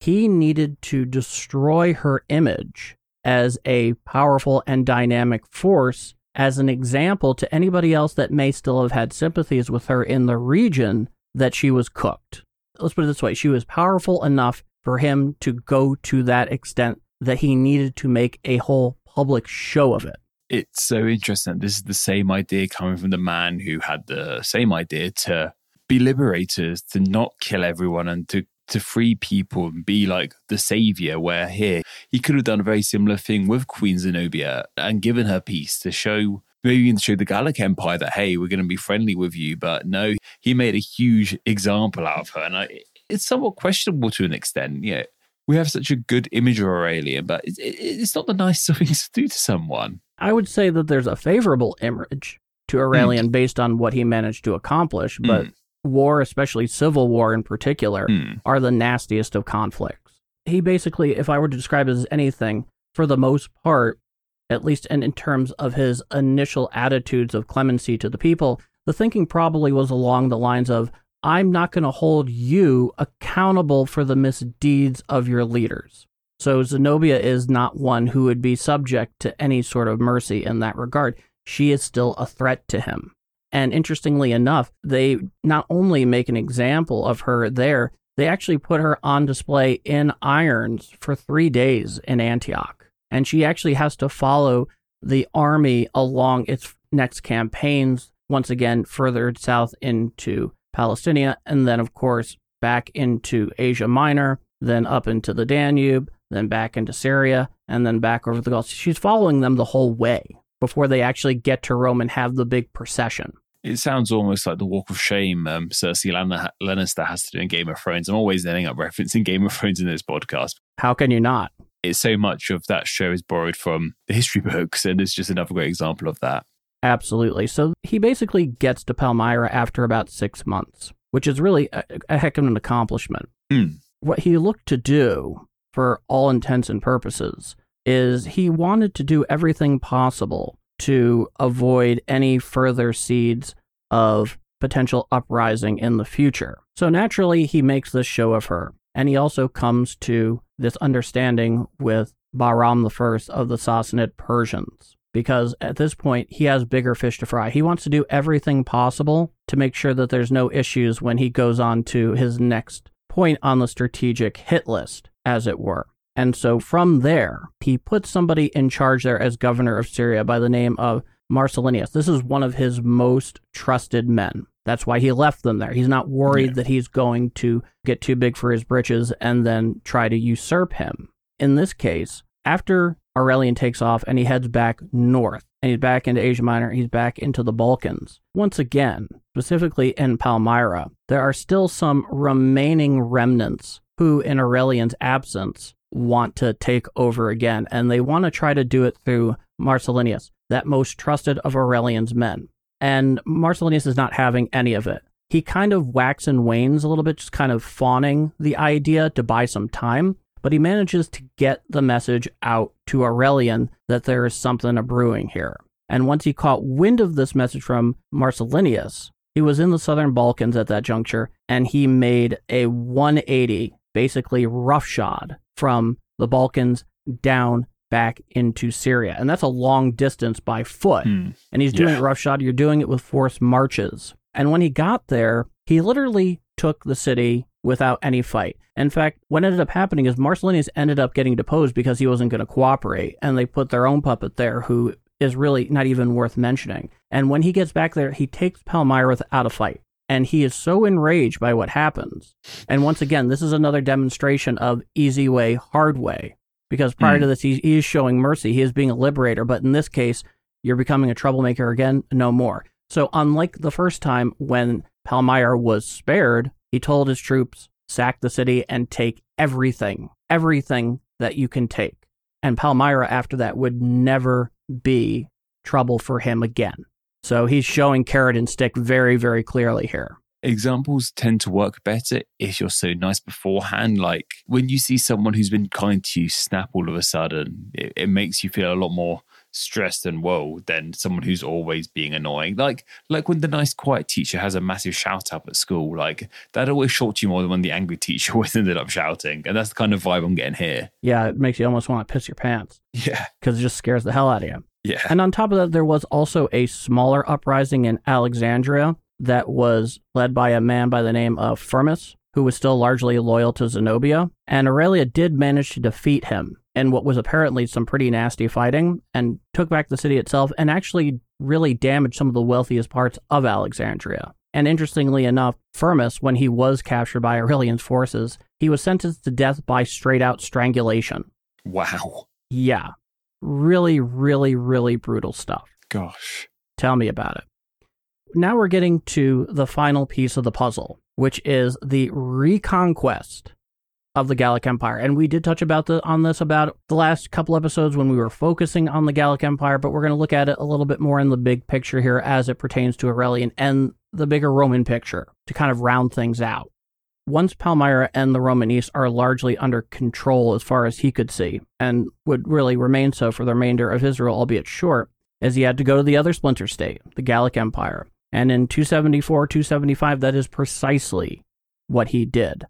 He needed to destroy her image as a powerful and dynamic force as an example to anybody else that may still have had sympathies with her in the region that she was cooked. Let's put it this way. She was powerful enough for him to go to that extent that he needed to make a whole public show of it. It's so interesting. This is the same idea coming from the man who had the same idea to be liberators, to not kill everyone and to free people and be like the savior, where here he could have done a very similar thing with Queen Zenobia and given her peace to show, maybe even to show the Gallic Empire that, hey, we're going to be friendly with you. But no, he made a huge example out of her. And it's somewhat questionable to an extent. You know, we have such a good image of Aurelian, but it's not the nicest thing to do to someone. I would say that there's a favorable image to Aurelian based on what he managed to accomplish, but war, especially civil war in particular, are the nastiest of conflicts. He basically, if I were to describe it as anything, for the most part, at least in terms of his initial attitudes of clemency to the people, the thinking probably was along the lines of, I'm not going to hold you accountable for the misdeeds of your leaders. So Zenobia is not one who would be subject to any sort of mercy in that regard. She is still a threat to him. And interestingly enough, they not only make an example of her there, they actually put her on display in irons for 3 days in Antioch. And she actually has to follow the army along its next campaigns, once again, further south into Palestinian, and then, of course, back into Asia Minor, then up into the Danube, then back into Syria, and then back over the Gulf. She's following them the whole way before they actually get to Rome and have the big procession. It sounds almost like the walk of shame Cersei Lannister has to do in Game of Thrones. I'm always ending up referencing Game of Thrones in this podcast. How can you not? It's so much of that show is borrowed from the history books, and it's just another great example of that. Absolutely. So he basically gets to Palmyra after about 6 months, which is really a heck of an accomplishment. What he looked to do, for all intents and purposes, is he wanted to do everything possible to avoid any further seeds of potential uprising in the future. So naturally, he makes this show of her, and he also comes to this understanding with Bahram I of the Sassanid Persians, because at this point, he has bigger fish to fry. He wants to do everything possible to make sure that there's no issues when he goes on to his next point on the strategic hit list, as it were. And so from there, he puts somebody in charge there as governor of Syria by the name of Marcellinus. This is one of his most trusted men. That's why he left them there. He's not worried that he's going to get too big for his britches and then try to usurp him. In this case, after Aurelian takes off and he heads back north, and he's back into Asia Minor, he's back into the Balkans. Once again, specifically in Palmyra, there are still some remaining remnants who, in Aurelian's absence, want to take over again, and they want to try to do it through Marcellinus, that most trusted of Aurelian's men. And Marcellinus is not having any of it. He kind of waxes and wanes a little bit, just kind of fawning the idea to buy some time, but he manages to get the message out to Aurelian that there is something a-brewing here. And once he caught wind of this message from Marcellinus, he was in the southern Balkans at that juncture, and he made a 180, basically roughshod, from the Balkans down back into Syria. And that's a long distance by foot. And he's doing it roughshod. You're doing it with forced marches. And when he got there, he literally took the city without any fight. In fact, what ended up happening is Marcellinus ended up getting deposed because he wasn't going to cooperate. And they put their own puppet there who is really not even worth mentioning. And when he gets back there, he takes Palmyra without a fight. And he is so enraged by what happens. And once again, this is another demonstration of easy way, hard way. Because prior to this, he is showing mercy. He is being a liberator. But in this case, you're becoming a troublemaker again, no more. So unlike the first time when Palmyra was spared, he told his troops, sack the city and take everything. Everything that you can take. And Palmyra after that would never be trouble for him again. So he's showing carrot and stick very, very clearly here. Examples tend to work better if you're so nice beforehand. Like when you see someone who's been kind to you snap all of a sudden, it makes you feel a lot more stressed and woe than someone who's always being annoying. Like when the nice quiet teacher has a massive shout up at school, like that always shorts you more than when the angry teacher always ended up shouting. And that's the kind of vibe I'm getting here. Yeah, it makes you almost want to piss your pants. Yeah. Because it just scares the hell out of you. Yeah. And on top of that, there was also a smaller uprising in Alexandria that was led by a man by the name of Firmus, who was still largely loyal to Zenobia. And Aurelia did manage to defeat him in what was apparently some pretty nasty fighting, and took back the city itself and actually really damaged some of the wealthiest parts of Alexandria. And interestingly enough, Firmus, when he was captured by Aurelian's forces, he was sentenced to death by straight-out strangulation. Wow. Yeah. Really, really, really brutal stuff. Gosh. Tell me about it. Now we're getting to the final piece of the puzzle, which is the reconquest of the Gallic Empire. And we did touch on this about the last couple episodes when we were focusing on the Gallic Empire, but we're going to look at it a little bit more in the big picture here as it pertains to Aurelian and the bigger Roman picture to kind of round things out. Once Palmyra and the Roman East are largely under control as far as he could see, and would really remain so for the remainder of his rule, albeit short, as he had to go to the other splinter state, the Gallic Empire. And in 274, 275, that is precisely what he did.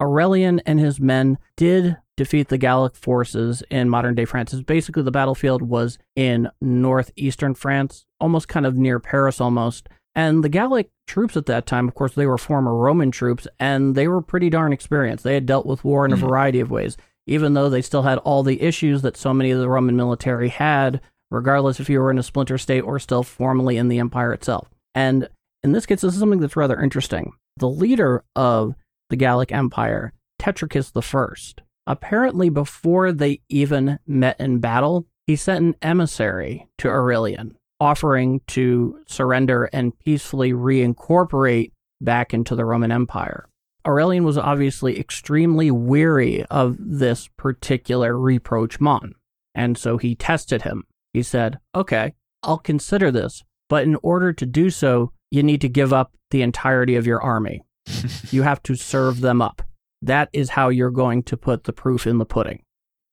Aurelian and his men did defeat the Gallic forces in modern-day France. Basically, the battlefield was in northeastern France, almost kind of near Paris almost. And the Gallic troops at that time, of course, they were former Roman troops, and they were pretty darn experienced. They had dealt with war in a variety of ways, even though they still had all the issues that so many of the Roman military had, regardless if you were in a splinter state or still formally in the empire itself. And in this case, this is something that's rather interesting. The leader of the Gallic Empire, Tetricus I, apparently before they even met in battle, he sent an emissary to Aurelian, offering to surrender and peacefully reincorporate back into the Roman Empire. Aurelian was obviously extremely weary of this particular rapprochement, and so he tested him. He said, okay, I'll consider this, but in order to do so, you need to give up the entirety of your army. You have to serve them up. That is how you're going to put the proof in the pudding.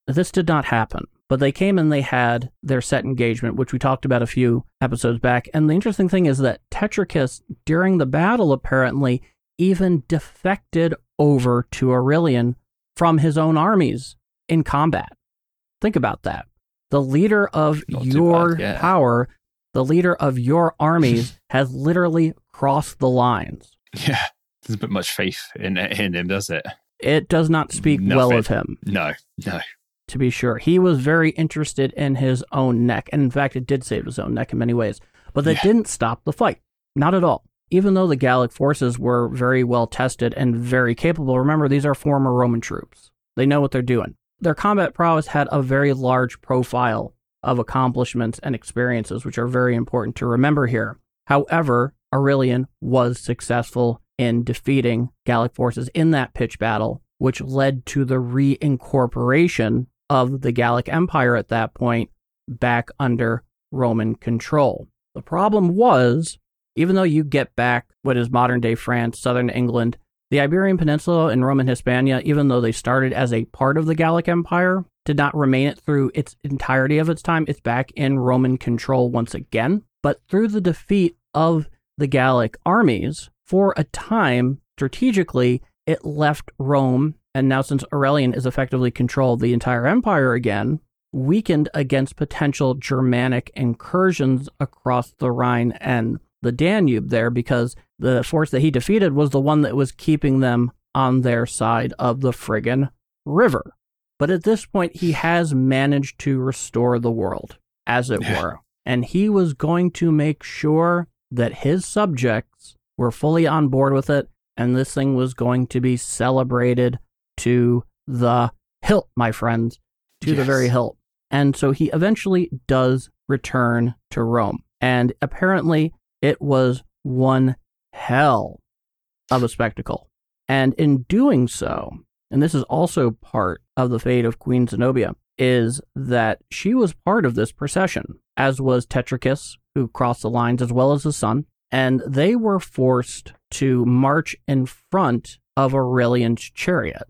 This did not happen, but they came and they had their set engagement, which we talked about a few episodes back. And the interesting thing is that Tetricus, during the battle, apparently even defected over to Aurelian from his own armies in combat. Think about that. The leader of power, the leader of your armies, has literally crossed the lines. Yeah, doesn't put much faith in him, does it? It does not speak well of him. No. To be sure. He was very interested in his own neck. And in fact, it did save his own neck in many ways. But that didn't stop the fight. Not at all. Even though the Gallic forces were very well tested and very capable, remember, these are former Roman troops. They know what they're doing. Their combat prowess had a very large profile of accomplishments and experiences, which are very important to remember here. However, Aurelian was successful in defeating Gallic forces in that pitched battle, which led to the reincorporation of the Gallic Empire at that point back under Roman control. The problem was, even though you get back what is modern-day France, southern England, the Iberian Peninsula and Roman Hispania, even though they started as a part of the Gallic Empire, did not remain it through its entirety of its time. It's back in Roman control once again. But through the defeat of the Gallic armies, for a time, strategically, it left Rome, and now since Aurelian is effectively controlled the entire empire again, weakened against potential Germanic incursions across the Rhine and the Danube there, because the force that he defeated was the one that was keeping them on their side of the friggin' river. But at this point, he has managed to restore the world, as it were, and he was going to make sure that his subjects were fully on board with it, and this thing was going to be celebrated to the hilt, my friends, to the very hilt. And so he eventually does return to Rome. And apparently it was one hell of a spectacle. And in doing so, and this is also part of the fate of Queen Zenobia, is that she was part of this procession, as was Tetricus, who crossed the lines, as well as his son. And they were forced to march in front of Aurelian's chariot.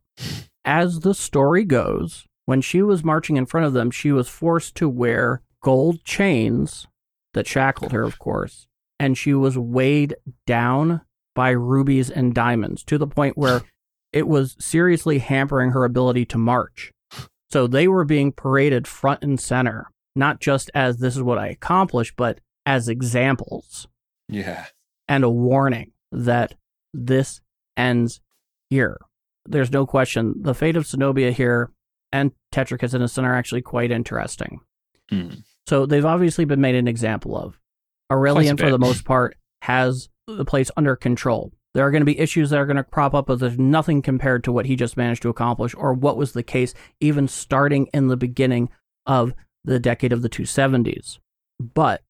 As the story goes, when she was marching in front of them, she was forced to wear gold chains that shackled her, of course, and she was weighed down by rubies and diamonds to the point where it was seriously hampering her ability to march. So they were being paraded front and center, not just as this is what I accomplished, but as examples. Yeah. And a warning that this ends here. There's no question. The fate of Zenobia here and Tetricus and his son are actually quite interesting. Mm. So they've obviously been made an example of. Aurelian, for the most part, has the place under control. There are going to be issues that are going to crop up, but there's nothing compared to what he just managed to accomplish or what was the case even starting in the beginning of the decade of the 270s. But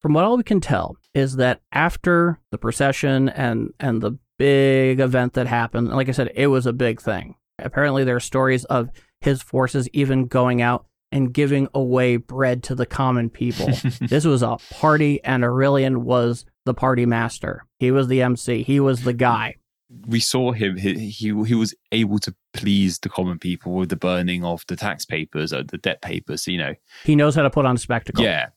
from what all we can tell is that after the procession and the big event that happened, like I said, it was a big thing. Apparently there are stories of his forces even going out and giving away bread to the common people. This was a party, and Aurelian was the party master. He was the MC. He was the guy. We saw him. He was able to please the common people with the burning of the tax papers, or the debt papers, you know. He knows how to put on a spectacle. Yeah.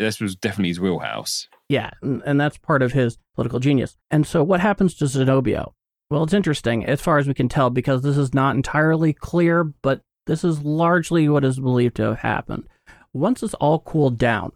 This was definitely his wheelhouse. Yeah, and that's part of his political genius. And so what happens to Zenobia? Well, it's interesting as far as we can tell, because this is not entirely clear, but this is largely what is believed to have happened. Once it's all cooled down,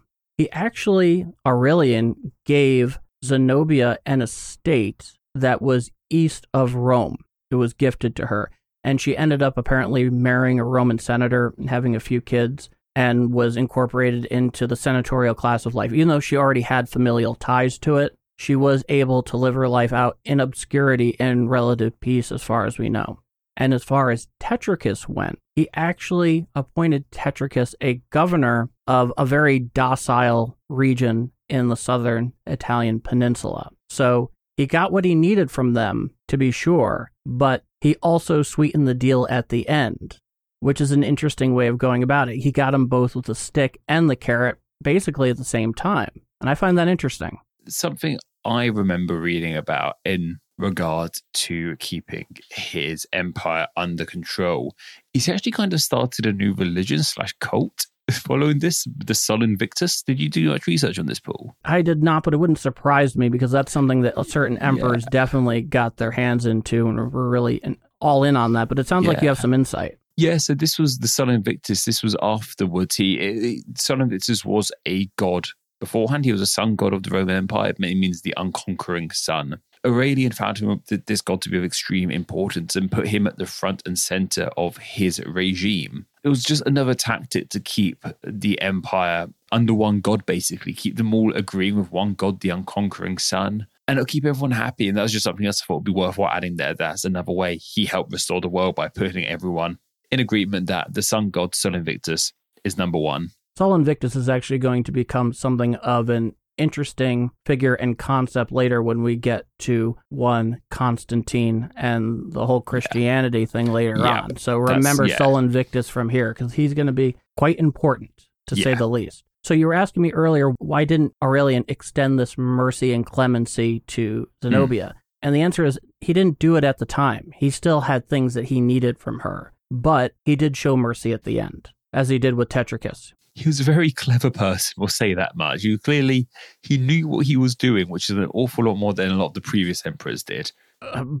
Aurelian gave Zenobia an estate that was east of Rome. It was gifted to her, and she ended up apparently marrying a Roman senator and having a few kids, and was incorporated into the senatorial class of life. Even though she already had familial ties to it, she was able to live her life out in obscurity and relative peace as far as we know. And as far as Tetricus went, he actually appointed Tetricus a governor of a very docile region in the southern Italian peninsula. So he got what he needed from them, to be sure, but he also sweetened the deal at the end, which is an interesting way of going about it. He got them both with the stick and the carrot basically at the same time. And I find that interesting. Something I remember reading about in regard to keeping his empire under control. He's actually kind of started a new religion slash cult following this, the Sol Invictus. Did you do much research on this, Paul? I did not, but it wouldn't surprise me because that's something that certain emperors definitely got their hands into and were really all in on that. But it sounds like you have some insight. Yeah, so this was the Sol Invictus. This was afterwards. Sol Invictus was a god beforehand. He was a sun god of the Roman Empire. It means the unconquering sun. Aurelian found him, this god, to be of extreme importance and put him at the front and center of his regime. It was just another tactic to keep the empire under one god, basically. Keep them all agreeing with one god, the unconquering sun. And it'll keep everyone happy. And that was just something else I thought would be worthwhile adding there. That's another way he helped restore the world by putting everyone in agreement that the sun god Sol Invictus is number one. Sol Invictus is actually going to become something of an interesting figure and concept later when we get to Constantine and the whole Christianity thing later on. So remember Sol Invictus from here, because he's going to be quite important, to say the least. So you were asking me earlier, why didn't Aurelian extend this mercy and clemency to Zenobia? And the answer is he didn't do it at the time. He still had things that he needed from her, but he did show mercy at the end, as he did with Tetricus. He was a very clever person, we'll say that much. He knew what he was doing, which is an awful lot more than a lot of the previous emperors did.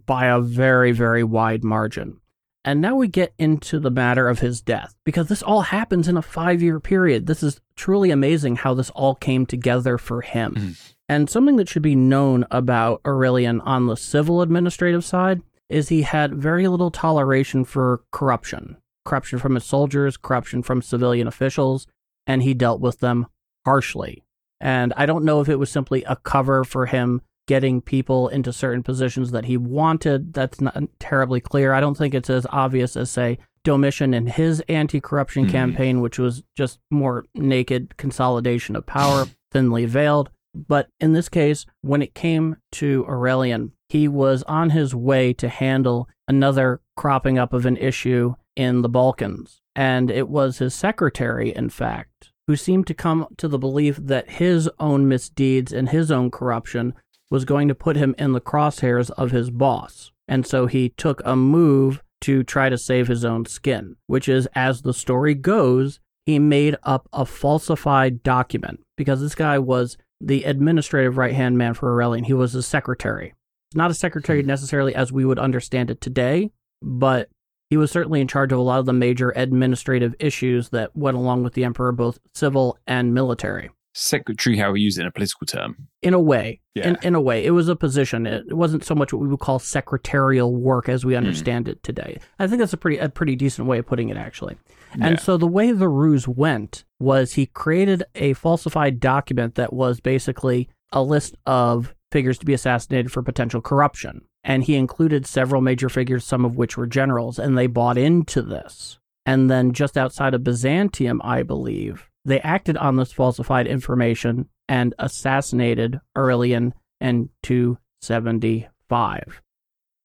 By a very, very wide margin. And now we get into the matter of his death, because this all happens in a 5-year period. This is truly amazing how this all came together for him. And something that should be known about Aurelian on the civil administrative side is he had very little toleration for corruption. Corruption from his soldiers, corruption from civilian officials. And he dealt with them harshly. And I don't know if it was simply a cover for him getting people into certain positions that he wanted. That's not terribly clear. I don't think it's as obvious as, say, Domitian and his anti-corruption campaign, which was just more naked consolidation of power, thinly veiled. But in this case, when it came to Aurelian, he was on his way to handle another cropping up of an issue in the Balkans. And it was his secretary, in fact, who seemed to come to the belief that his own misdeeds and his own corruption was going to put him in the crosshairs of his boss. And so he took a move to try to save his own skin, which is, as the story goes, he made up a falsified document, because this guy was the administrative right-hand man for Aurelian. He was his secretary. Not a secretary necessarily as we would understand it today, but he was certainly in charge of a lot of the major administrative issues that went along with the emperor, both civil and military. Secretary, how we use it in a political term. In a way. Yeah. In a way. It was a position. It wasn't so much what we would call secretarial work as we understand it today. I think that's a pretty decent way of putting it, actually. Yeah. And so the way the ruse went was he created a falsified document that was basically a list of figures to be assassinated for potential corruption. And he included several major figures, some of which were generals, and they bought into this. And then just outside of Byzantium, I believe, they acted on this falsified information and assassinated Aurelian in 275.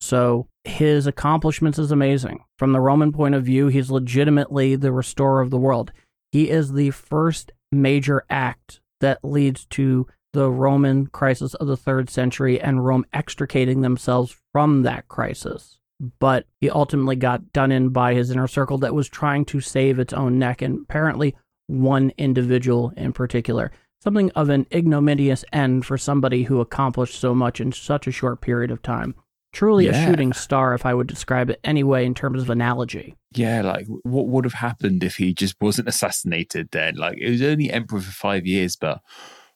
So his accomplishments is amazing. From the Roman point of view, he's legitimately the restorer of the world. He is the first major act that leads to the Roman crisis of the 3rd century and Rome extricating themselves from that crisis. But he ultimately got done in by his inner circle that was trying to save its own neck, and apparently one individual in particular. Something of an ignominious end for somebody who accomplished so much in such a short period of time. Truly a shooting star, if I would describe it anyway in terms of analogy. Yeah, like what would have happened if he just wasn't assassinated then? Like, it was only emperor for 5 years, but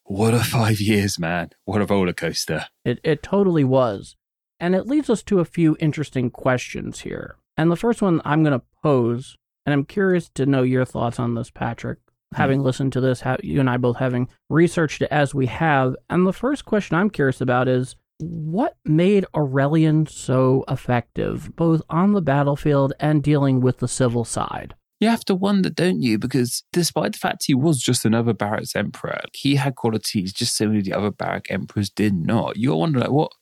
what a 5 years, man. What a roller coaster. It totally was. And it leads us to a few interesting questions here. And the first one I'm going to pose, and I'm curious to know your thoughts on this, Patrick, having listened to this, you and I both having researched it as we have. And the first question I'm curious about is, what made Aurelian so effective, both on the battlefield and dealing with the civil side? You have to wonder, don't you? Because despite the fact he was just another barracks emperor, he had qualities just so many of the other barrack emperors did not. You wonder, like, what?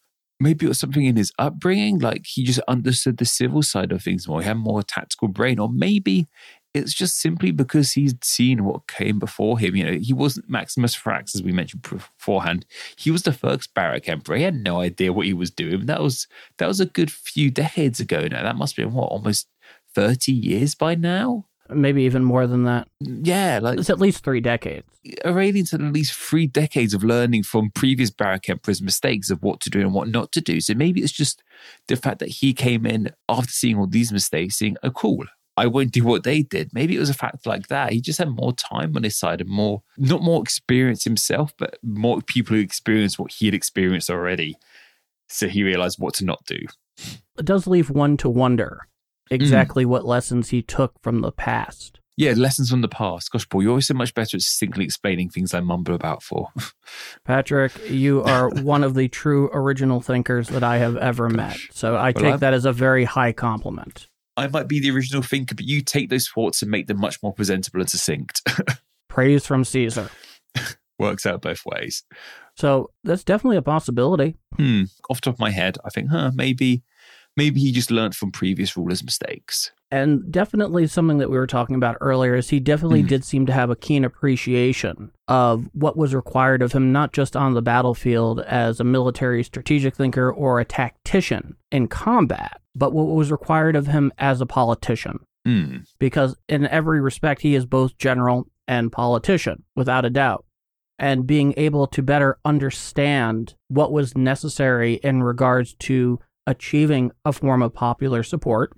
Maybe it was something in his upbringing, like he just understood the civil side of things more. He had more tactical brain, or maybe It's just simply because he's seen what came before him. You know, he wasn't Maximinus Thrax, as we mentioned beforehand. He was the first Barak emperor. He had no idea what he was doing. That was a good few decades ago now. That must have been, what, almost 30 years by now? Maybe even more than that. Yeah. It's at least 3 decades. Aurelian's had at least 3 decades of learning from previous Barak emperors' mistakes of what to do and what not to do. So maybe it's just the fact that he came in after seeing all these mistakes, saying, oh, cool, I won't do what they did. Maybe it was a fact like that. He just had more time on his side and more, not more experience himself, but more people who experienced what he had experienced already. So he realized what to not do. It does leave one to wonder exactly what lessons he took from the past. Yeah, lessons from the past. Gosh, Paul, you're always so much better at succinctly explaining things I mumble about for. Patrick, you are one of the true original thinkers that I have ever met. So I take that as a very high compliment. I might be the original thinker, but you take those thoughts and make them much more presentable and succinct. Praise from Caesar. Works out both ways. So that's definitely a possibility. Off the top of my head, I think, maybe he just learned from previous rulers' mistakes. And definitely something that we were talking about earlier is he definitely did seem to have a keen appreciation of what was required of him, not just on the battlefield as a military strategic thinker or a tactician in combat, but what was required of him as a politician. Because in every respect, he is both general and politician, without a doubt. And being able to better understand what was necessary in regards to achieving a form of popular support,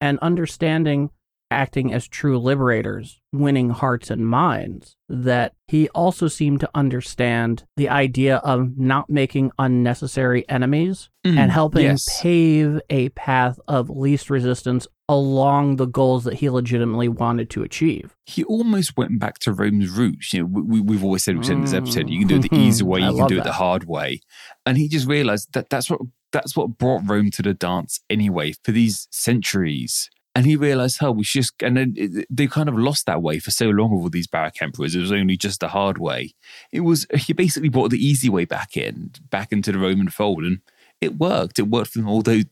and understanding acting as true liberators, winning hearts and minds, that he also seemed to understand the idea of not making unnecessary enemies and helping pave a path of least resistance along the goals that he legitimately wanted to achieve. He almost went back to Rome's roots. You know, we've always said, in this episode, you can do it the easy way, you can do it the hard way. And he just realized that that's what brought Rome to the dance anyway for these centuries. And he realized, we should just, and then they kind of lost that way for so long with all these Barak emperors. It was only just the hard way. He basically brought the easy way back into the Roman fold, and it worked. It worked for them all those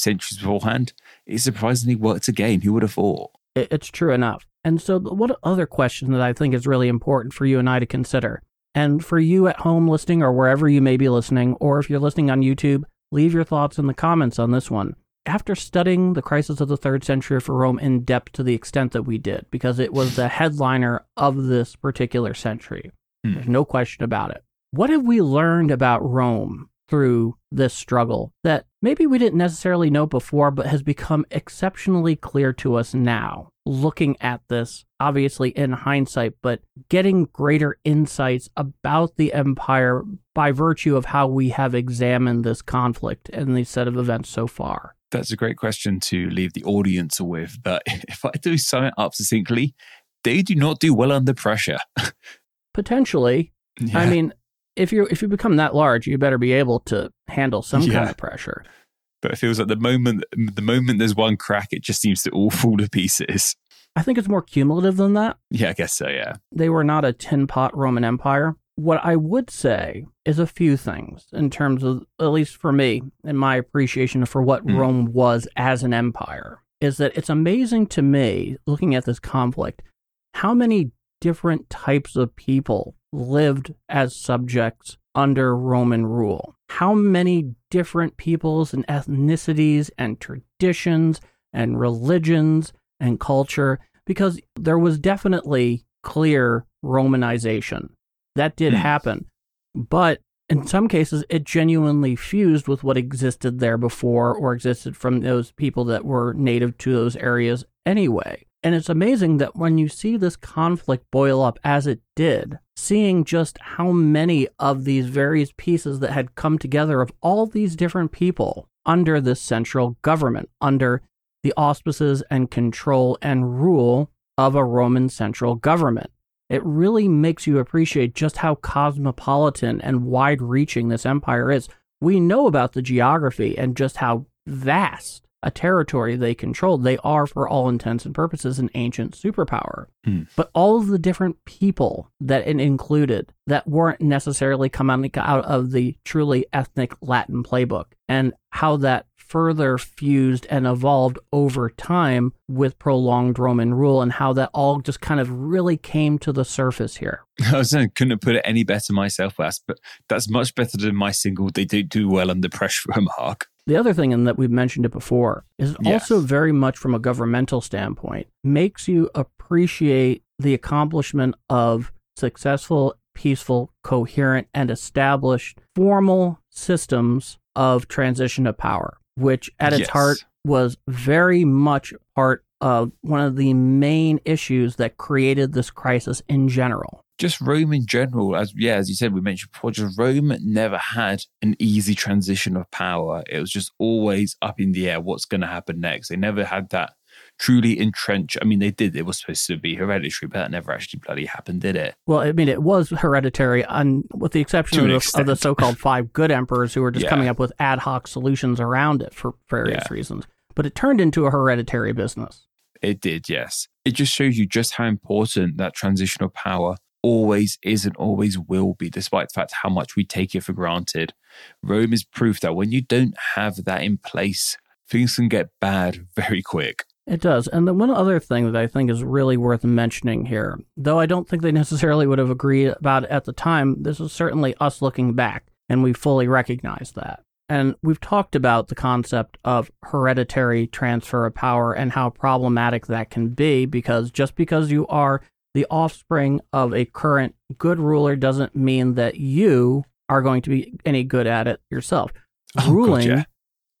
centuries beforehand. It surprisingly worked again. Who would have thought? It's true enough. And so what other question that I think is really important for you and I to consider, and for you at home listening or wherever you may be listening, or if you're listening on YouTube, leave your thoughts in the comments on this one. After studying the crisis of the 3rd century for Rome in depth to the extent that we did, because it was the headliner of this particular century, there's no question about it. What have we learned about Rome through this struggle that maybe we didn't necessarily know before, but has become exceptionally clear to us now, looking at this, obviously in hindsight, but getting greater insights about the empire by virtue of how we have examined this conflict and this set of events so far? That's a great question to leave the audience with, but if I do sum it up succinctly, they do not do well under pressure. Potentially. Yeah. I mean, if you become that large, you better be able to handle some kind of pressure. But it feels like the moment there's one crack, it just seems to all fall to pieces. I think it's more cumulative than that. Yeah, I guess so, yeah. They were not a tin-pot Roman Empire. What I would say is a few things in terms of, at least for me, and my appreciation for what Rome was as an empire, is that it's amazing to me, looking at this conflict, how many different types of people lived as subjects under Roman rule. How many different peoples and ethnicities and traditions and religions and culture, because there was definitely clear Romanization. That did happen, but in some cases, it genuinely fused with what existed there before or existed from those people that were native to those areas anyway. And it's amazing that when you see this conflict boil up as it did, seeing just how many of these various pieces that had come together of all these different people under this central government, under the auspices and control and rule of a Roman central government. It really makes you appreciate just how cosmopolitan and wide-reaching this empire is. We know about the geography and just how vast a territory they controlled. They are, for all intents and purposes, an ancient superpower. But all of the different people that it included that weren't necessarily coming out of the truly ethnic Latin playbook, and how that further fused and evolved over time with prolonged Roman rule, and how that all just kind of really came to the surface here. I couldn't have put it any better myself, but that's much better than my single "they do do well under pressure" remark. The other thing, and that we've mentioned it before, is also very much from a governmental standpoint, makes you appreciate the accomplishment of successful, peaceful, coherent, and established formal systems of transition of power, which at its heart was very much part of one of the main issues that created this crisis in general. Just Rome in general, as you said, we mentioned before, just Rome never had an easy transition of power. It was just always up in the air what's going to happen next. They never had that truly entrenched. I mean, they did. It was supposed to be hereditary, but that never actually bloody happened, did it? Well, I mean, it was hereditary, with the exception of the so-called five good emperors who were just coming up with ad hoc solutions around it for various reasons. But it turned into a hereditary business. It did, yes. It just shows you just how important that transitional power always is and always will be, despite the fact how much we take it for granted. Rome is proof that when you don't have that in place, things can get bad very quick. It does. And the one other thing that I think is really worth mentioning here, though I don't think they necessarily would have agreed about it at the time, this is certainly us looking back, and we fully recognize that. And we've talked about the concept of hereditary transfer of power and how problematic that can be, because just because you are the offspring of a current good ruler doesn't mean that you are going to be any good at it yourself. Ruling,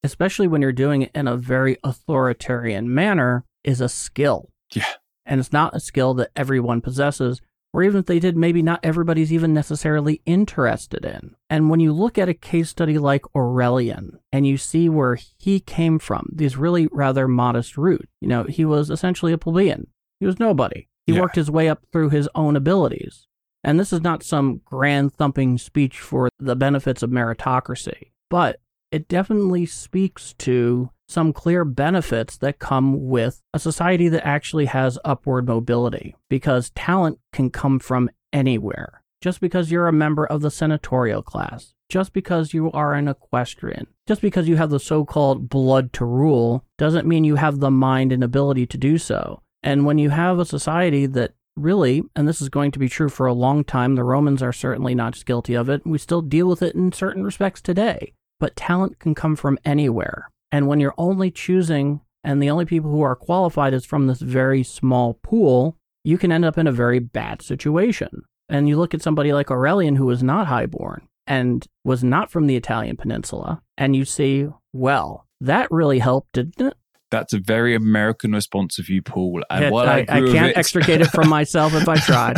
especially when you're doing it in a very authoritarian manner, is a skill. Yeah. And it's not a skill that everyone possesses, or even if they did, maybe not everybody's even necessarily interested in. And when you look at a case study like Aurelian, and you see where he came from, these really rather modest roots, you know, he was essentially a plebeian. He was nobody. He worked his way up through his own abilities. And this is not some grand thumping speech for the benefits of meritocracy, but it definitely speaks to some clear benefits that come with a society that actually has upward mobility, because talent can come from anywhere. Just because you're a member of the senatorial class, just because you are an equestrian, just because you have the so-called blood to rule, doesn't mean you have the mind and ability to do so. And when you have a society that really, and this is going to be true for a long time, the Romans are certainly not just guilty of it, we still deal with it in certain respects today, but talent can come from anywhere. And when you're only choosing, and the only people who are qualified is from this very small pool, you can end up in a very bad situation. And you look at somebody like Aurelian, who was not highborn and was not from the Italian peninsula, and you see, well, that really helped, didn't it? That's a very American response of you, Paul. And while I can't extricate it from myself if I tried.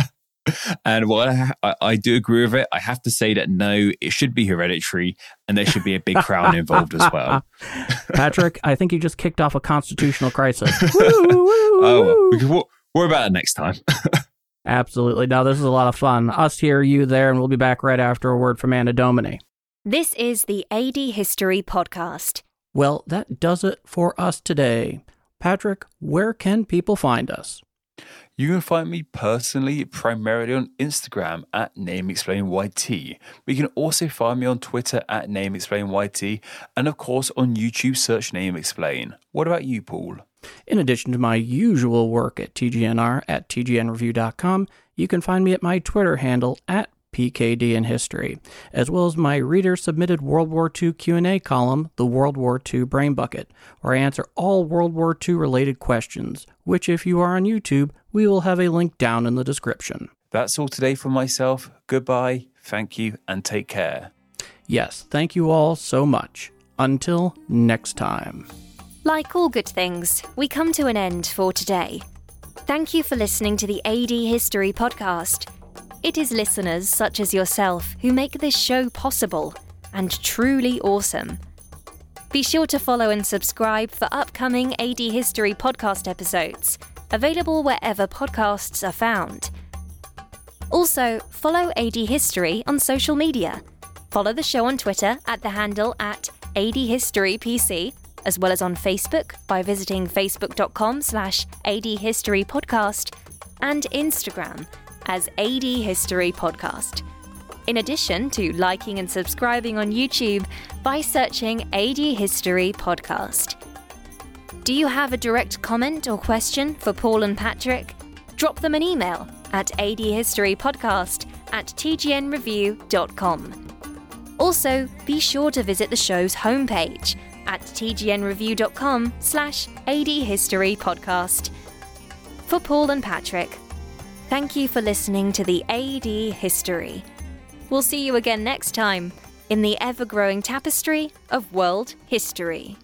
And while I do agree with it, I have to say that no, it should be hereditary and there should be a big crown involved as well. Patrick, I think you just kicked off a constitutional crisis. Oh, well, we're about it next time. Absolutely. Now, this is a lot of fun. Us here, you there, and we'll be back right after a word from Anna Domini. This is the AD History Podcast. Well, that does it for us today. Patrick, where can people find us? You can find me personally primarily on Instagram at NameExplainYT. But you can also find me on Twitter at NameExplainYT, and of course on YouTube, search Name Explain. What about you, Paul? In addition to my usual work at TGNR at tgnreview.com, you can find me at my Twitter handle at PKD in History, as well as my reader-submitted World War II Q&A column, the World War II Brain Bucket, where I answer all World War II-related questions, which, if you are on YouTube, we will have a link down in the description. That's all today from myself. Goodbye, thank you, and take care. Yes, thank you all so much. Until next time. Like all good things, we come to an end for today. Thank you for listening to the AD History Podcast. It is listeners such as yourself who make this show possible and truly awesome. Be sure to follow and subscribe for upcoming AD History Podcast episodes, available wherever podcasts are found. Also, follow AD History on social media. Follow the show on Twitter at the handle at ADHistoryPC, as well as on Facebook by visiting facebook.com/ADHistoryPodcast and Instagram as AD History Podcast. in addition to liking and subscribing on YouTube by searching AD History Podcast. Do you have a direct comment or question for Paul and Patrick? Drop them an email at adhistorypodcast@tgnreview.com. Also, be sure to visit the show's homepage at tgnreview.com/adhistorypodcast. For Paul and Patrick, thank you for listening to the AD History. We'll see you again next time in the ever-growing tapestry of world history.